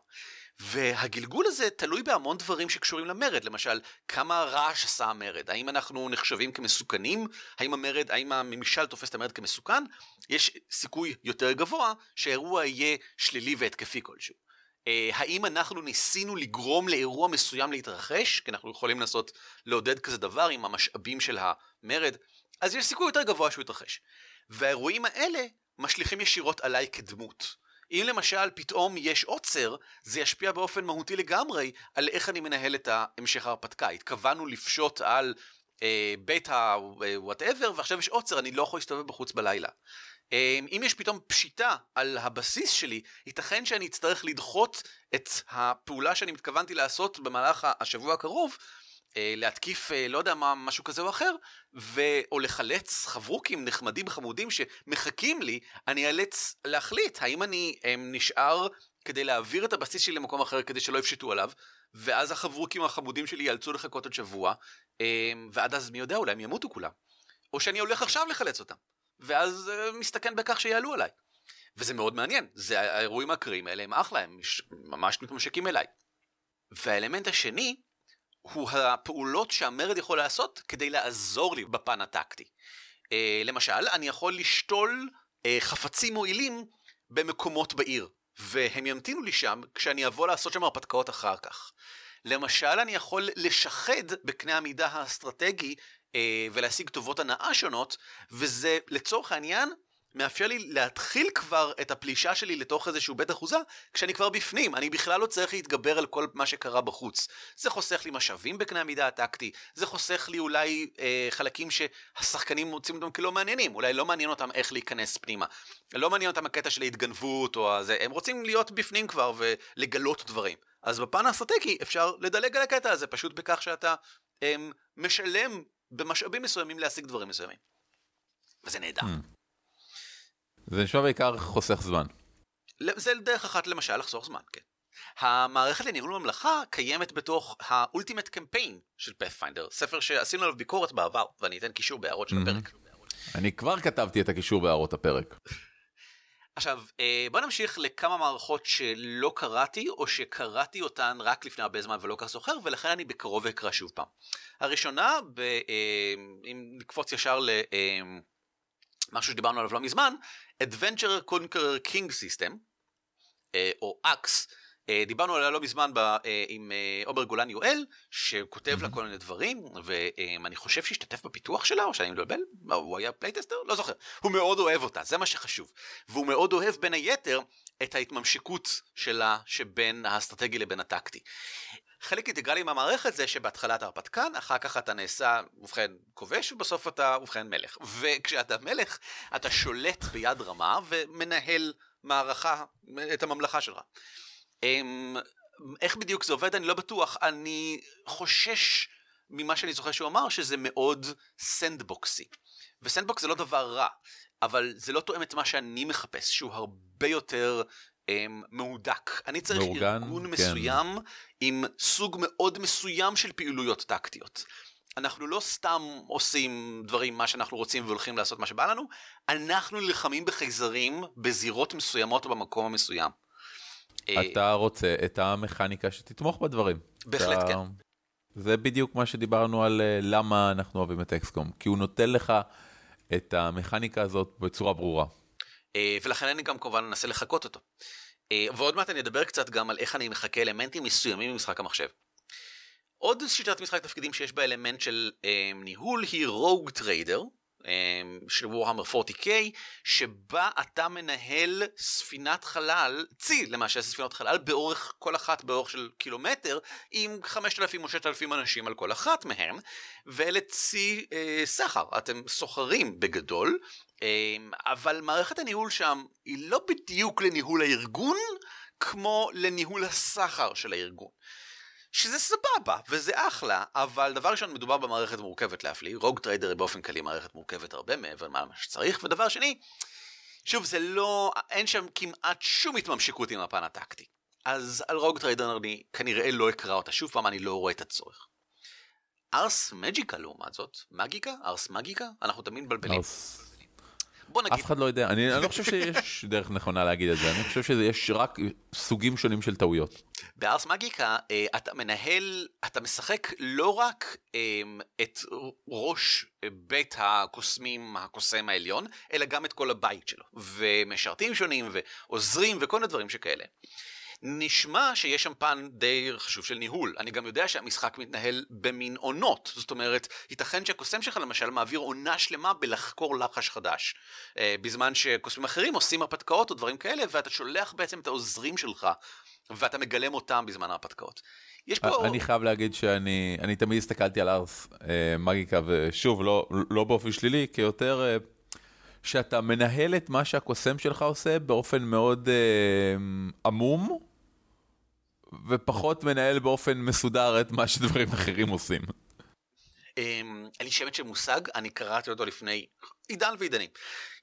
והגלגול הזה תלוי בהמון דברים שקשורים למרד, למשל, כמה רעש עשה המרד, האם אנחנו נחשבים כמסוכנים, האם המרד, האם הממשל תופס את המרד כמסוכן, יש סיכוי יותר גבוה שהאירוע יהיה שלילי והתקפי כלשהו. האם אנחנו ניסינו לגרום לאירוע מסוים להתרחש, כי אנחנו יכולים לנסות לעודד כזה דבר עם המשאבים של המרד, אז יש סיכוי יותר גבוה שהוא יתרחש. והאירועים האלה משליכים ישירות עליי כדמות. אם למשל פתאום יש עוצר, זה ישפיע באופן מהותי לגמרי על איך אני מנהל את המשך ההרפתקה. התכוונו לפשוט על אה, בית ה-whatever, ועכשיו יש עוצר, אני לא יכול להסתובב בחוץ בלילה. אה, אם יש פתאום פשיטה על הבסיס שלי, ייתכן שאני אצטרך לדחות את הפעולה שאני מתכוונתי לעשות במהלך השבוע הקרוב, אה, להתקיף, אה, לא יודע מה, משהו כזה או אחר, ו- או לחלץ חברוקים נחמדים חמודים שמחכים לי, אני אאלץ להחליט האם אני הם, נשאר כדי להעביר את הבסיס שלי למקום אחר כדי שלא יפשטו עליו, ואז החברוקים החמודים שלי יאלצו לחכות עוד שבוע, אה, ועד אז מי יודע, אולי הם ימותו כולם, או שאני הולך עכשיו לחלץ אותם, ואז אה, מסתכן בכך שיעלו עליי. וזה מאוד מעניין, זה האירועים הקריים האלה הם אחלה, הם מש- ממש מתמשקים אליי. והאלמנט השני, הוא הפעולות שהמרד יכול לעשות כדי לעזור לי בפן הטקטי. אה, למשל, אני יכול לשתול אה, חפצים מועילים במקומות בעיר, והם ימתינו לי שם כשאני אבוא לעשות שם הרפתקאות אחר כך. למשל, אני יכול לשחד בקנה המידה האסטרטגי אה, ולהשיג טובות הנאה שונות, וזה לצורך העניין מאפשר לי להתחיל כבר את הפלישה שלי לתוך איזשהו בית אחוזה, כשאני כבר בפנים, אני בכלל לא צריך להתגבר על כל מה שקרה בחוץ. זה חוסך לי משאבים בקנה המידה הטקטי, זה חוסך לי אולי אה, חלקים שהשחקנים מוצאים אותם כלא מעניינים, אולי לא מעניין אותם איך להיכנס פנימה, לא מעניין אותם הקטע של ההתגנבות או הזה, הם רוצים להיות בפנים כבר ולגלות דברים. אז בפן האסטרטגי אפשר לדלג על הקטע הזה, פשוט בכך שאתה אה, משלם במשאבים מסוימים להשיג דברים מסוימים. וזה נהדר. זה נשמע בעיקר חוסך זמן. זה דרך אחת למשל לחסוך זמן, כן. המערכת לניהול ממלכה קיימת בתוך האולטימט קמפיין של פאת'פיינדר, ספר שעשינו עליו ביקורת בעבר, ואני אתן קישור בהערות של הפרק. אני כבר כתבתי את הקישור בהערות הפרק. עכשיו, בוא נמשיך לכמה מערכות שלא קראתי, או שקראתי אותן רק לפני הרבה זמן ולא כך זוכר, ולכן אני בקרוב אקרא שוב פעם. הראשונה, אם נקפוץ ישר ל... משהו שדיברנו עליו לא מזמן, Adventure Conqueror King System, או אקס, דיברנו עליו לא מזמן עם עומר גולן יואל, שכותב לה כל מיני דברים, ואני חושב שהשתתף בפיתוח שלה, או שאני מבלבל, הוא היה פלייטסטר? לא זוכר. הוא מאוד אוהב אותה, זה מה שחשוב. והוא מאוד אוהב בין היתר את ההתממשקות שלה, שבין האסטרטגי לבין הטקטי. חלק אינטגרלי מהמערכת זה שבהתחלה אתה הרפתקן, אחר כך אתה נעשה, ובכן כובש, ובסוף אתה, ובכן מלך. וכשאתה מלך, אתה שולט ביד רמה, ומנהל מערכה, את הממלכה שלך. איך בדיוק זה עובד? אני לא בטוח. אני חושש ממה שאני זוכר שהוא אמר, שזה מאוד סנדבוקסי. וסנדבוקס זה לא דבר רע, אבל זה לא תואם את מה שאני מחפש, שהוא הרבה יותר... מהודק. אני צריך מאורגן, ארגון מסוים כן. עם סוג מאוד מסוים של פעילויות טקטיות. אנחנו לא סתם עושים דברים מה שאנחנו רוצים והולכים לעשות מה שבא לנו, אנחנו נלחמים בחייזרים בזירות מסוימות במקום המסוים. אתה רוצה את המכניקה שתתמוך בדברים. בהחלט אתה... כן. זה בדיוק מה שדיברנו על למה אנחנו אוהבים את אקסקום, כי הוא נותן לך את המכניקה הזאת בצורה ברורה. ולכן אני גם כמובן אנסה לחכות אותו. ועוד מעט אני אדבר קצת גם על איך אני מחכה אלמנטים מסוימים ממשחק המחשב. עוד שיטת משחק תפקידים שיש בה אלמנט של ניהול היא Rogue Trader, של Warhammer פורטי קיי, שבה אתה מנהל ספינת חלל, צי למעשה ספינות חלל, באורך כל אחת באורך של קילומטר, עם חמשת אלפים או ששת אלפים אנשים על כל אחת מהם, ואלה צי אה, סחר, אתם סוחרים בגדול, אבל מערכת הניהול שם היא לא בדיוק לניהול הארגון, כמו לניהול הסחר של הארגון. שזה סבבה, וזה אחלה, אבל דבר ראשון מדובר במערכת מורכבת להפליא, רוג טריידר באופן כלי מערכת מורכבת הרבה מעבר מה שצריך, ודבר שני, שוב זה לא, אין שם כמעט שום התממשקות עם הפן הטקטי, אז על רוג טריידר אני כנראה לא אקרא אותה, שוב פעם אני לא רואה את הצורך. ארס מג'יקה לעומת זאת, מגיקה, ארס מגיקה, אנחנו תמיד בלבלים. ארס. בוא נגיד. אף אחד לא יודע, אני לא חושב שיש דרך נכונה להגיד את זה, אני חושב שיש רק סוגים שונים של טעויות. בארס מגיקה, אתה מנהל, אתה משחק לא רק את ראש בית הקוסמים, הקוסם העליון, אלא גם את כל הבית שלו, ומשרתים שונים, ועוזרים, וכל מיני דברים שכאלה. נשמע שיש שם פן די חשוב של ניהול. אני גם יודע שהמשחק מתנהל במין עונות. זאת אומרת, ייתכן שהקוסם שלך למשל מעביר עונה שלמה בלחקור לחש חדש. בזמן שקוסמים אחרים עושים הרפתקאות או דברים כאלה, ואתה שולח בעצם את העוזרים שלך, ואתה מגלם אותם בזמן ההרפתקאות. יש פה... אני חייב להגיד שאני, אני תמיד הסתכלתי על ארס מגיקה, ושוב, לא, לא באופי שלילי, כי יותר שאתה מנהל את מה שהקוסם שלך עושה באופן מאוד עמום, ופחות מנהל באופן מסודר את מה שדברים אחרים עושים. אין לי שמץ של מושג, אני קראתי אותו לפני עידן ועידנים.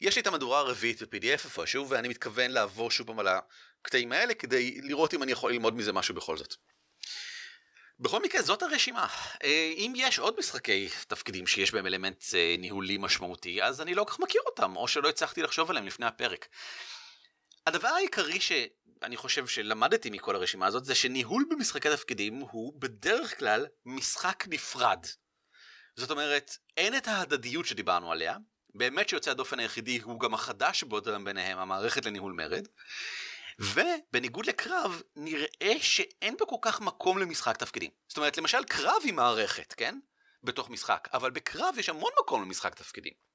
יש לי את המדורה הרביעית ב-פי די אף איפשהו, ואני מתכוון לעבור שוב פעם על הקטעים האלה, כדי לראות אם אני יכול ללמוד מזה משהו בכל זאת. בכל מקרה, זאת הרשימה. אם יש עוד משחקי תפקידים שיש בהם אלמנט ניהולי משמעותי, אז אני לא כך מכיר אותם, או שלא הצלחתי לחשוב עליהם לפני הפרק. הדבר העיקרי שאני חושב שלמדתי מכל הרשימה הזאת, זה שניהול במשחקי תפקידים הוא בדרך כלל משחק נפרד. זאת אומרת, אין את ההדדיות שדיברנו עליה, באמת שיוצא הדופן היחידי הוא גם החדש ביותר ביניהם, המערכת לניהול מרד, ובניגוד לקרב, נראה שאין פה כל כך מקום למשחק תפקידים. זאת אומרת, למשל, קרב היא מערכת, כן? בתוך משחק, אבל בקרב יש המון מקום למשחק תפקידים.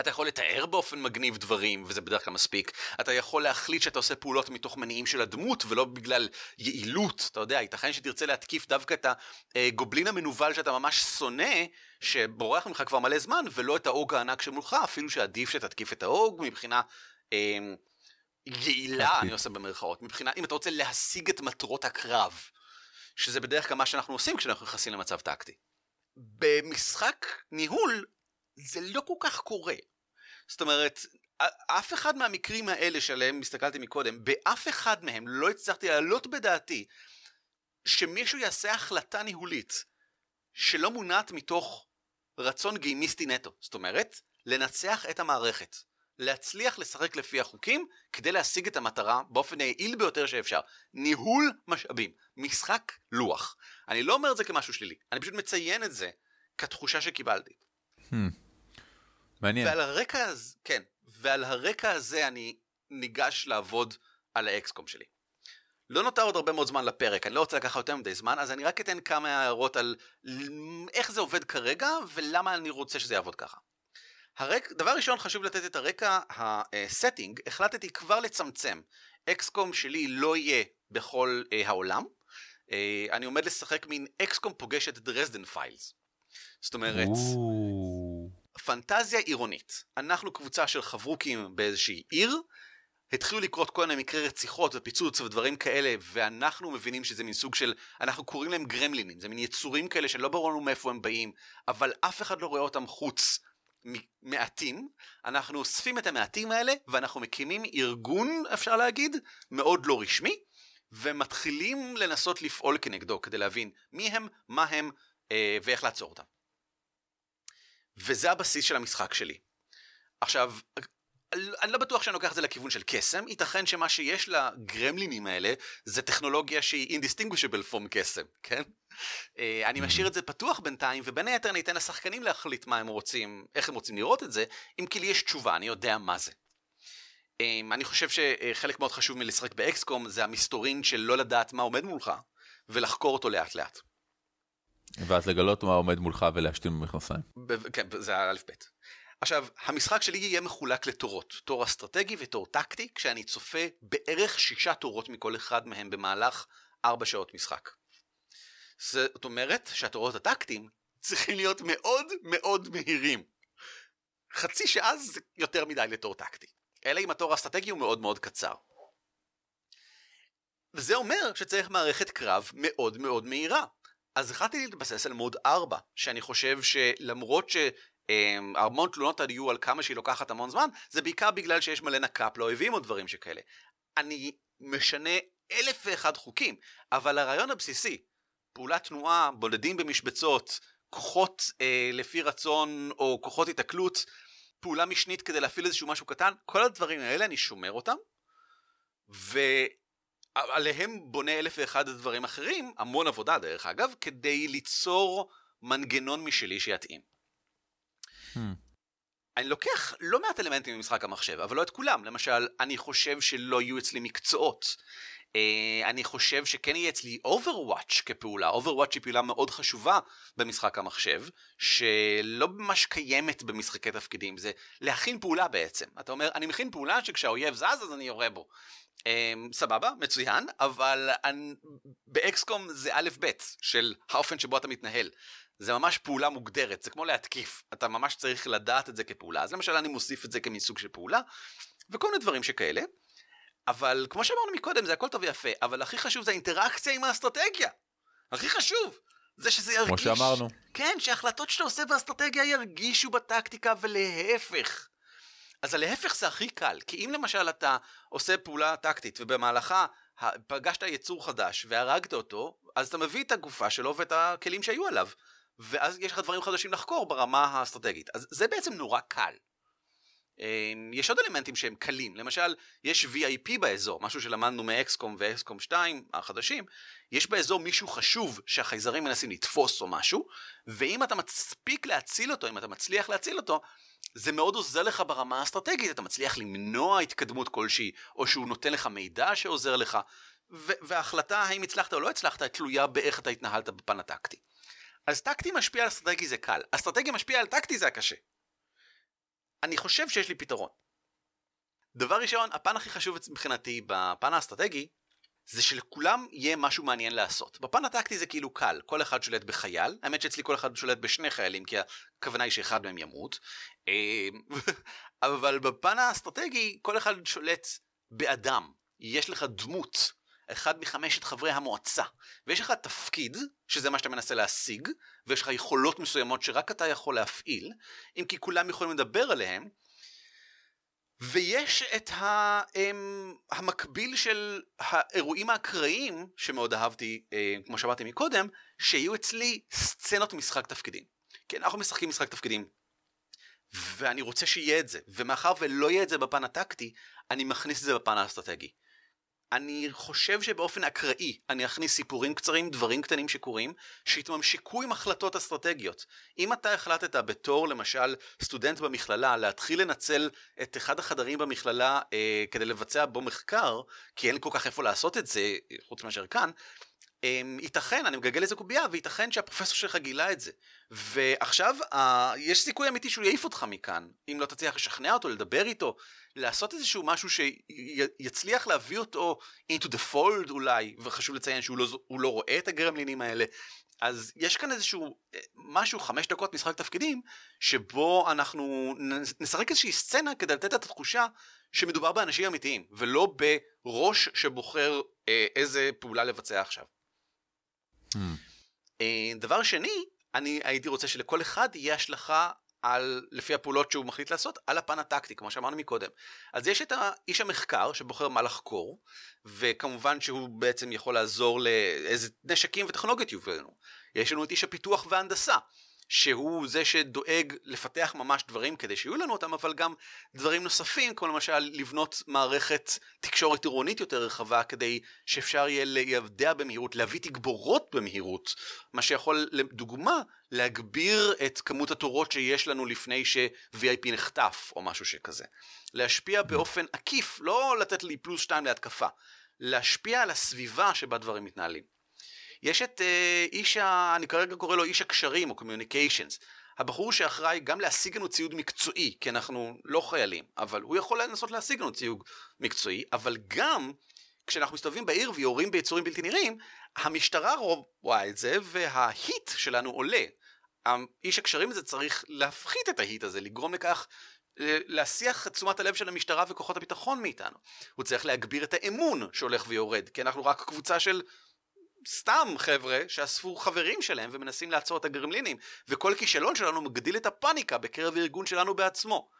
אתה יכול לתאר באופן מגניב דברים, וזה בדרך כלל מספיק. אתה יכול להחליט שאתה עושה פעולות מתוך מניעים של הדמות, ולא בגלל יעילות, אתה יודע, ייתכן שתרצה להתקיף דווקא את הגובלין המנובל שאתה ממש שונא, שבורח ממך כבר מלא זמן, ולא את האוג הענק שמולך, אפילו שעדיף שתתקיף את האוג מבחינה, אה, יעילה, אני עושה במרכאות, מבחינה, אם אתה רוצה להשיג את מטרות הקרב, שזה בדרך כלל מה שאנחנו עושים כשאנחנו נכנסים למצב טקטי. במשחק ניהול, זה לא כל כך קורה. זאת אומרת, אף אחד מהמקרים האלה שעליהם הסתכלתי מקודם, באף אחד מהם לא הצלחתי להעלות בדעתי, שמישהו יעשה החלטה ניהולית, שלא מונעת מתוך רצון גיימיסטי נטו. זאת אומרת, לנצח את המערכת. להצליח לשחק לפי החוקים, כדי להשיג את המטרה באופן היעיל ביותר שאפשר. ניהול משאבים, משחק לוח. אני לא אומר את זה כמשהו שלילי, אני פשוט מציין את זה כתחושה שקיבלתי. Hmm. מעניין. ועל הרקע הזה, כן, ועל הרקע הזה אני ניגש לעבוד על האקסקום שלי. לא נותר עוד הרבה מאוד זמן לפרק, אני לא רוצה לקחת יותר מדי זמן, אז אני רק אתן כמה הערות על איך זה עובד כרגע, ולמה אני רוצה שזה יעבוד ככה. הרק... דבר ראשון חשוב לתת את הרקע הסטינג, החלטתי כבר לצמצם. אקסקום שלי לא יהיה בכל אה, העולם. אה, אני עומד לשחק מין אקסקום פוגש את דרזדן פיילס. זאת אומרת, Ooh. פנטזיה עירונית. אנחנו קבוצה של חברוקים באיזושהי עיר, התחילו לקרות כל מיני מקרי רציחות ופיצוץ ודברים כאלה, ואנחנו מבינים שזה מין סוג של, אנחנו קוראים להם גרמלינים, זה מין יצורים כאלה שלא ברור לנו מאיפה הם באים, אבל אף אחד לא רואה אותם חוץ מעטים, אנחנו אוספים את המעטים האלה, ואנחנו מקימים ארגון, אפשר להגיד, מאוד לא רשמי, ומתחילים לנסות לפעול כנגדו, כדי להבין מי הם, מה הם, אה, ואיך לעצור אותם. וזה הבסיס של המשחק שלי. עכשיו, אני לא בטוח שאני לוקח את זה לכיוון של קסם, ייתכן שמה שיש לגרמלינים האלה, זה טכנולוגיה שהיא indistinguishable from קסם, כן? אני משאיר את זה פתוח בינתיים, ובין היתר אני אתן לשחקנים להחליט מה הם רוצים, איך הם רוצים לראות את זה, אם כי לי יש תשובה, אני יודע מה זה. אני חושב שחלק מאוד חשוב מלשחק באקסקום, זה המסתורין של לא לדעת מה עומד מולך, ולחקור אותו לאט לאט. ואז לגלות מה עומד מולך ולהשתים במכנסיים. כן, זה האלף בית. עכשיו, המשחק שלי יהיה מחולק לתורות, תור אסטרטגי ותור טקטי, כשאני צופה בערך שישה תורות מכל אחד מהם במהלך ארבע שעות משחק. זאת אומרת שהתורות הטקטיים צריכים להיות מאוד מאוד מהירים. חצי שעה זה יותר מדי לתור טקטי. אלא אם התור האסטרטגי הוא מאוד מאוד קצר. וזה אומר שצריך מערכת קרב מאוד מאוד מהירה. אז החלטתי להתבסס על מוד ארבע, שאני חושב שלמרות ש... המון תלונות היו על כמה שהיא לוקחת המון זמן, זה בעיקר בגלל שיש מלא נקאפ לאויבים או דברים שכאלה. אני משנה אלף ואחד חוקים, אבל הרעיון הבסיסי, פעולת תנועה, בודדים במשבצות, כוחות אה, לפי רצון או כוחות התעכלות, פעולה משנית כדי להפעיל איזשהו משהו קטן, כל הדברים האלה אני שומר אותם, ועליהם בונה אלף ואחד הדברים אחרים, המון עבודה דרך אגב, כדי ליצור מנגנון משלי שיתאים. Hmm. אני לוקח לא מעט אלמנטים ממשחק המחשב, אבל לא את כולם. למשל, אני חושב שלא יהיו אצלי מקצועות. אני חושב שכן יהיה אצלי Overwatch כפעולה. Overwatch היא פעולה מאוד חשובה במשחק המחשב, שלא ממש קיימת במשחקי תפקידים. זה להכין פעולה בעצם. אתה אומר, אני מכין פעולה שכשהאויב זז, אז אני יורה בו. סבבה, מצוין, אבל ב-אקס קום זה א' ב' של האופן שבו אתה מתנהל. זה ממש פעולה מוגדרת, זה כמו להתקיף, אתה ממש צריך לדעת את זה כפעולה, אז למשל אני מוסיף את זה כמיסוג של פעולה, וכל מיני דברים שכאלה, אבל כמו שאמרנו מקודם, זה הכל טוב ויפה, אבל הכי חשוב זה האינטראקציה עם האסטרטגיה, הכי חשוב, זה שזה ירגיש, כמו שאמרנו, כן, שההחלטות שאתה עושה באסטרטגיה ירגישו בטקטיקה ולהפך, אז הלהפך זה הכי קל, כי אם למשל אתה עושה פעולה טקטית, ובמהלכה פגשת יצור חדש והרגת אותו, אז אתה מביא את הגופה שלו ואת הכלים שהיו עליו. ואז יש לך דברים חדשים לחקור ברמה האסטרטגית. אז זה בעצם נורא קל. יש עוד אלמנטים שהם קלים. למשל, יש וי איי פי באזור, משהו שלמדנו מ-אקס קום ו-אקס קום שתיים החדשים. יש באזור מישהו חשוב שהחייזרים מנסים לתפוס או משהו, ואם אתה מספיק להציל אותו, אם אתה מצליח להציל אותו, זה מאוד עוזר לך ברמה האסטרטגית. אתה מצליח למנוע התקדמות כלשהי, או שהוא נותן לך מידע שעוזר לך, וההחלטה האם הצלחת או לא הצלחת תלויה באיך אתה התנהלת בפן הטקטי. אז טקטי משפיע על אסטרטגי זה קל, אסטרטגיה משפיע על טקטי זה הקשה. אני חושב שיש לי פתרון. דבר ראשון, הפן הכי חשוב מבחינתי בפן האסטרטגי, זה שלכולם יהיה משהו מעניין לעשות. בפן הטקטי זה כאילו קל, כל אחד שולט בחייל, האמת שאצלי כל אחד שולט בשני חיילים, כי הכוונה היא שאחד מהם ימות, אבל בפן האסטרטגי כל אחד שולט באדם, יש לך דמות. אחד מחמשת חברי המועצה, ויש לך תפקיד, שזה מה שאתה מנסה להשיג, ויש לך יכולות מסוימות שרק אתה יכול להפעיל, אם כי כולם יכולים לדבר עליהם, ויש את המקביל של האירועים האקראיים, שמאוד אהבתי, כמו שאמרתי מקודם, שיהיו אצלי סצנות משחק תפקידים. כן, אנחנו משחקים משחק תפקידים, ואני רוצה שיהיה את זה, ומאחר ולא יהיה את זה בפן הטקטי, אני מכניס את זה בפן האסטרטגי. אני חושב שבאופן אקראי אני אכניס סיפורים קצרים, דברים קטנים שקורים, שהתממשקו עם החלטות אסטרטגיות. אם אתה החלטת בתור, למשל, סטודנט במכללה, להתחיל לנצל את אחד החדרים במכללה אה, כדי לבצע בו מחקר, כי אין כל כך איפה לעשות את זה, חוץ מאשר כאן, אה, ייתכן, אני מגגל איזה קובייה, וייתכן שהפרופסור שלך גילה את זה. ועכשיו, אה, יש סיכוי אמיתי שהוא יעיף אותך מכאן, אם לא תצליח לשכנע אותו, לדבר איתו, לעשות איזשהו משהו שיצליח להביא אותו into the fold אולי, וחשוב לציין שהוא לא, הוא לא רואה את הגרמלינים האלה, אז יש כאן איזשהו משהו, חמש דקות משחק תפקידים, שבו אנחנו נשחק איזושהי סצנה, כדי לתת את התחושה שמדובר באנשים אמיתיים, ולא בראש שבוחר איזה פעולה לבצע עכשיו. Hmm. דבר שני, אני הייתי רוצה שלכל אחד יהיה השלכה, על, לפי הפעולות שהוא מחליט לעשות, על הפן הטקטי, כמו שאמרנו מקודם. אז יש את האיש המחקר, שבוחר מה לחקור, וכמובן שהוא בעצם יכול לעזור לאיזה נשקים וטכנולוגיות יובילו לנו. יש לנו את איש הפיתוח וההנדסה, שהוא זה שדואג לפתח ממש דברים כדי שיהיו לנו אותם, אבל גם דברים נוספים, כמו למשל לבנות מערכת תקשורת עירונית יותר רחבה, כדי שאפשר יהיה ליבדע במהירות, להביא תגבורות במהירות, מה שיכול, לדוגמה, להגביר את כמות התורות שיש לנו לפני ש-וי איי פי נחטף, או משהו שכזה. להשפיע באופן עקיף, לא לתת לי פלוס שתיים להתקפה, להשפיע על הסביבה שבה דברים מתנהלים. יש את אה, איש, ה... אני כרגע קורא לו איש הקשרים או communications, הבחור שאחראי גם להשיג לנו ציוד מקצועי, כי אנחנו לא חיילים, אבל הוא יכול לנסות להשיג לנו ציוד מקצועי, אבל גם כשאנחנו מסתובבים בעיר ויורים ביצורים בלתי נראים, המשטרה רואה את זה וההיט שלנו עולה. איש הקשרים הזה צריך להפחית את ההיט הזה, לגרום לכך, להשיח את תשומת הלב של המשטרה וכוחות הביטחון מאיתנו. הוא צריך להגביר את האמון שהולך ויורד, כי אנחנו רק קבוצה של... סתם חבר'ה שאספו חברים שלהם ומנסים לעצור את הגרמלינים, וכל כישלון שלנו מגדיל את הפאניקה בקרב הארגון שלנו בעצמו.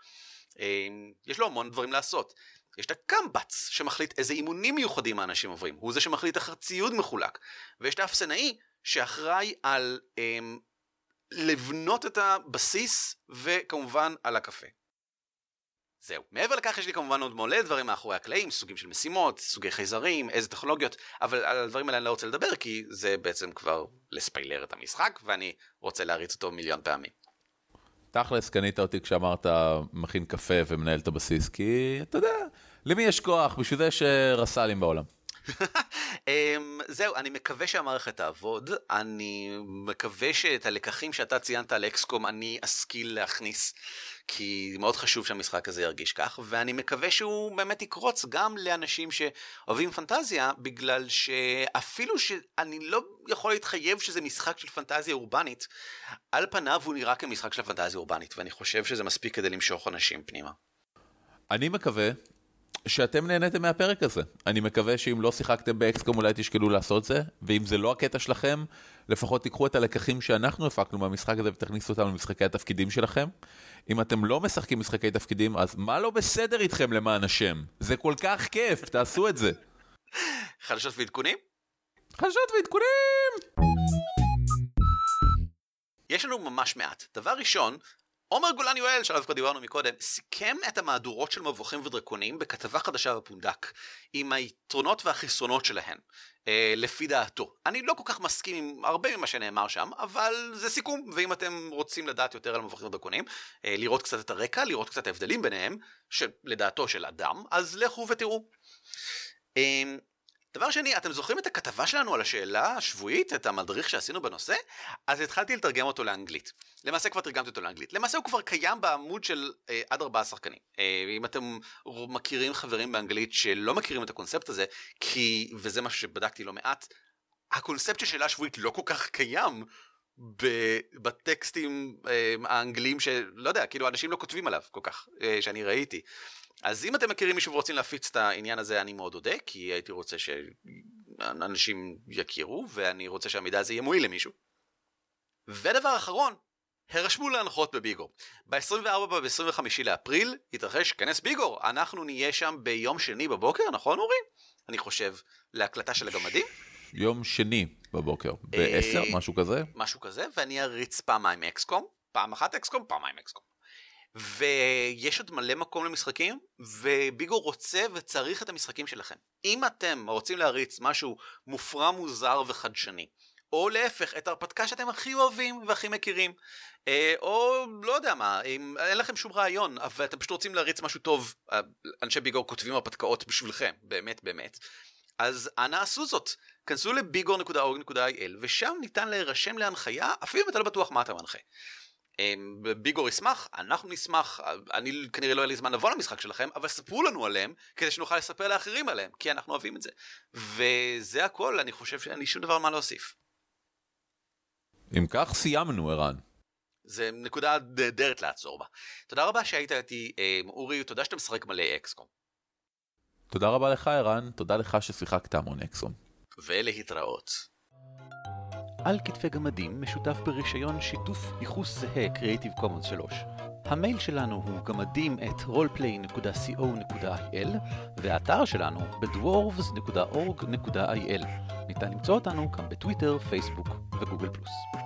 יש לו המון דברים לעשות. יש את הקמבץ שמחליט איזה אימונים מיוחדים האנשים עוברים, הוא זה שמחליט אחר ציוד מחולק, ויש את האפסנאי שאחראי על אמ, לבנות את הבסיס וכמובן על הקפה. זהו. מעבר לכך יש לי כמובן עוד מלא דברים מאחורי הקלעים, סוגים של משימות, סוגי חייזרים, איזה טכנולוגיות, אבל על הדברים האלה אני לא רוצה לדבר, כי זה בעצם כבר לספיילר את המשחק, ואני רוצה להריץ אותו מיליון פעמים. תכלס, קנית אותי כשאמרת מכין קפה ומנהל את הבסיס, כי אתה יודע, למי יש כוח? בשביל זה שרסלים בעולם. זהו, אני מקווה שהמערכת תעבוד, אני מקווה שאת הלקחים שאתה ציינת על אקסקום אני אשכיל להכניס, כי מאוד חשוב שהמשחק הזה ירגיש כך, ואני מקווה שהוא באמת יקרוץ גם לאנשים שאוהבים פנטזיה, בגלל שאפילו שאני לא יכול להתחייב שזה משחק של פנטזיה אורבנית, על פניו הוא נראה כמשחק של פנטזיה אורבנית, ואני חושב שזה מספיק כדי למשוך אנשים פנימה. אני מקווה שאתם נהניתם מהפרק הזה. אני מקווה שאם לא שיחקתם באקסקום אולי תשקלו לעשות זה, ואם זה לא הקטע שלכם, לפחות תיקחו את הלקחים שאנחנו הפקנו מהמשחק הזה ותכניסו אותם למשחקי התפקידים שלכם. אם אתם לא משחקים משחקי תפקידים, אז מה לא בסדר איתכם למען השם? זה כל כך כיף, תעשו את זה. חדשות ועדכונים? חדשות ועדכונים! יש לנו ממש מעט. דבר ראשון, עומר גולן יואל, שעליו כבר דיברנו מקודם, סיכם את המהדורות של מבוכים ודרקונים בכתבה חדשה בפונדק, עם היתרונות והחסרונות שלהן, אה, לפי דעתו. אני לא כל כך מסכים עם הרבה ממה שנאמר שם, אבל זה סיכום, ואם אתם רוצים לדעת יותר על מבוכים ודרקונים, אה, לראות קצת את הרקע, לראות קצת ההבדלים ביניהם, שלדעתו של אדם, אז לכו ותראו. אה, דבר שני, אתם זוכרים את הכתבה שלנו על השאלה השבועית, את המדריך שעשינו בנושא? אז התחלתי לתרגם אותו לאנגלית. למעשה כבר תרגמתי אותו לאנגלית. למעשה הוא כבר קיים בעמוד של אה, עד ארבעה שחקנים. אה, אם אתם מכירים חברים באנגלית שלא מכירים את הקונספט הזה, כי, וזה מה שבדקתי לא מעט, הקונספט של שאלה השבועית לא כל כך קיים בטקסטים אה, האנגליים שלא יודע, כאילו אנשים לא כותבים עליו כל כך, אה, שאני ראיתי. אז אם אתם מכירים מישהו ורוצים להפיץ את העניין הזה, אני מאוד אודה, כי הייתי רוצה שאנשים יכירו, ואני רוצה שהמידע הזה יהיה מועיל למישהו. ודבר אחרון, הרשמו להנחות בביגור. ב-עשרים וארבעה וב-עשרים וחמישה לאפריל יתרחש כנס ביגור. אנחנו נהיה שם ביום שני בבוקר, נכון אורי? אני חושב, להקלטה של הגמדים. יום שני בבוקר, ב-עשר, משהו כזה? משהו כזה, ואני אריץ פעמיים אקסקום, פעם אחת אקסקום, פעמיים אקסקום. ויש עוד מלא מקום למשחקים, וביגור רוצה וצריך את המשחקים שלכם. אם אתם רוצים להריץ משהו מופרע, מוזר וחדשני, או להפך, את ההרפתקה שאתם הכי אוהבים והכי מכירים, או לא יודע מה, אין לכם שום רעיון, אבל אתם פשוט רוצים להריץ משהו טוב, אנשי ביגור כותבים הרפתקאות בשבילכם, באמת באמת. אז אנא עשו זאת, כנסו לביגור נקודה אורג נקודה איי אל, ושם ניתן להירשם להנחיה, אפילו אם אתה לא בטוח מה אתה מנחה. ביגור ישמח, אנחנו נשמח, אני כנראה לא היה לי זמן לבוא למשחק שלכם, אבל ספרו לנו עליהם, כדי שנוכל לספר לאחרים עליהם, כי אנחנו אוהבים את זה. וזה הכל, אני חושב שאין לי שום דבר מה להוסיף. אם כך סיימנו, ערן. זה נקודה דרת לעצור בה. תודה רבה שהיית איתי, אורי, תודה שאתה משחק מלא אקסקום. תודה רבה לך, ערן, תודה לך ששיחקת המון אקסקום. ולהתראות. על כתפי גמדים משותף ברישיון שיתוף ייחוס זהה Creative Commons שלוש. המייל שלנו הוא גמדים את רולפליי נקודה סי או נקודה איי אל והאתר שלנו בדוורבס נקודה אורג נקודה איי אל. ניתן למצוא אותנו גם בטוויטר, פייסבוק וגוגל פלוס.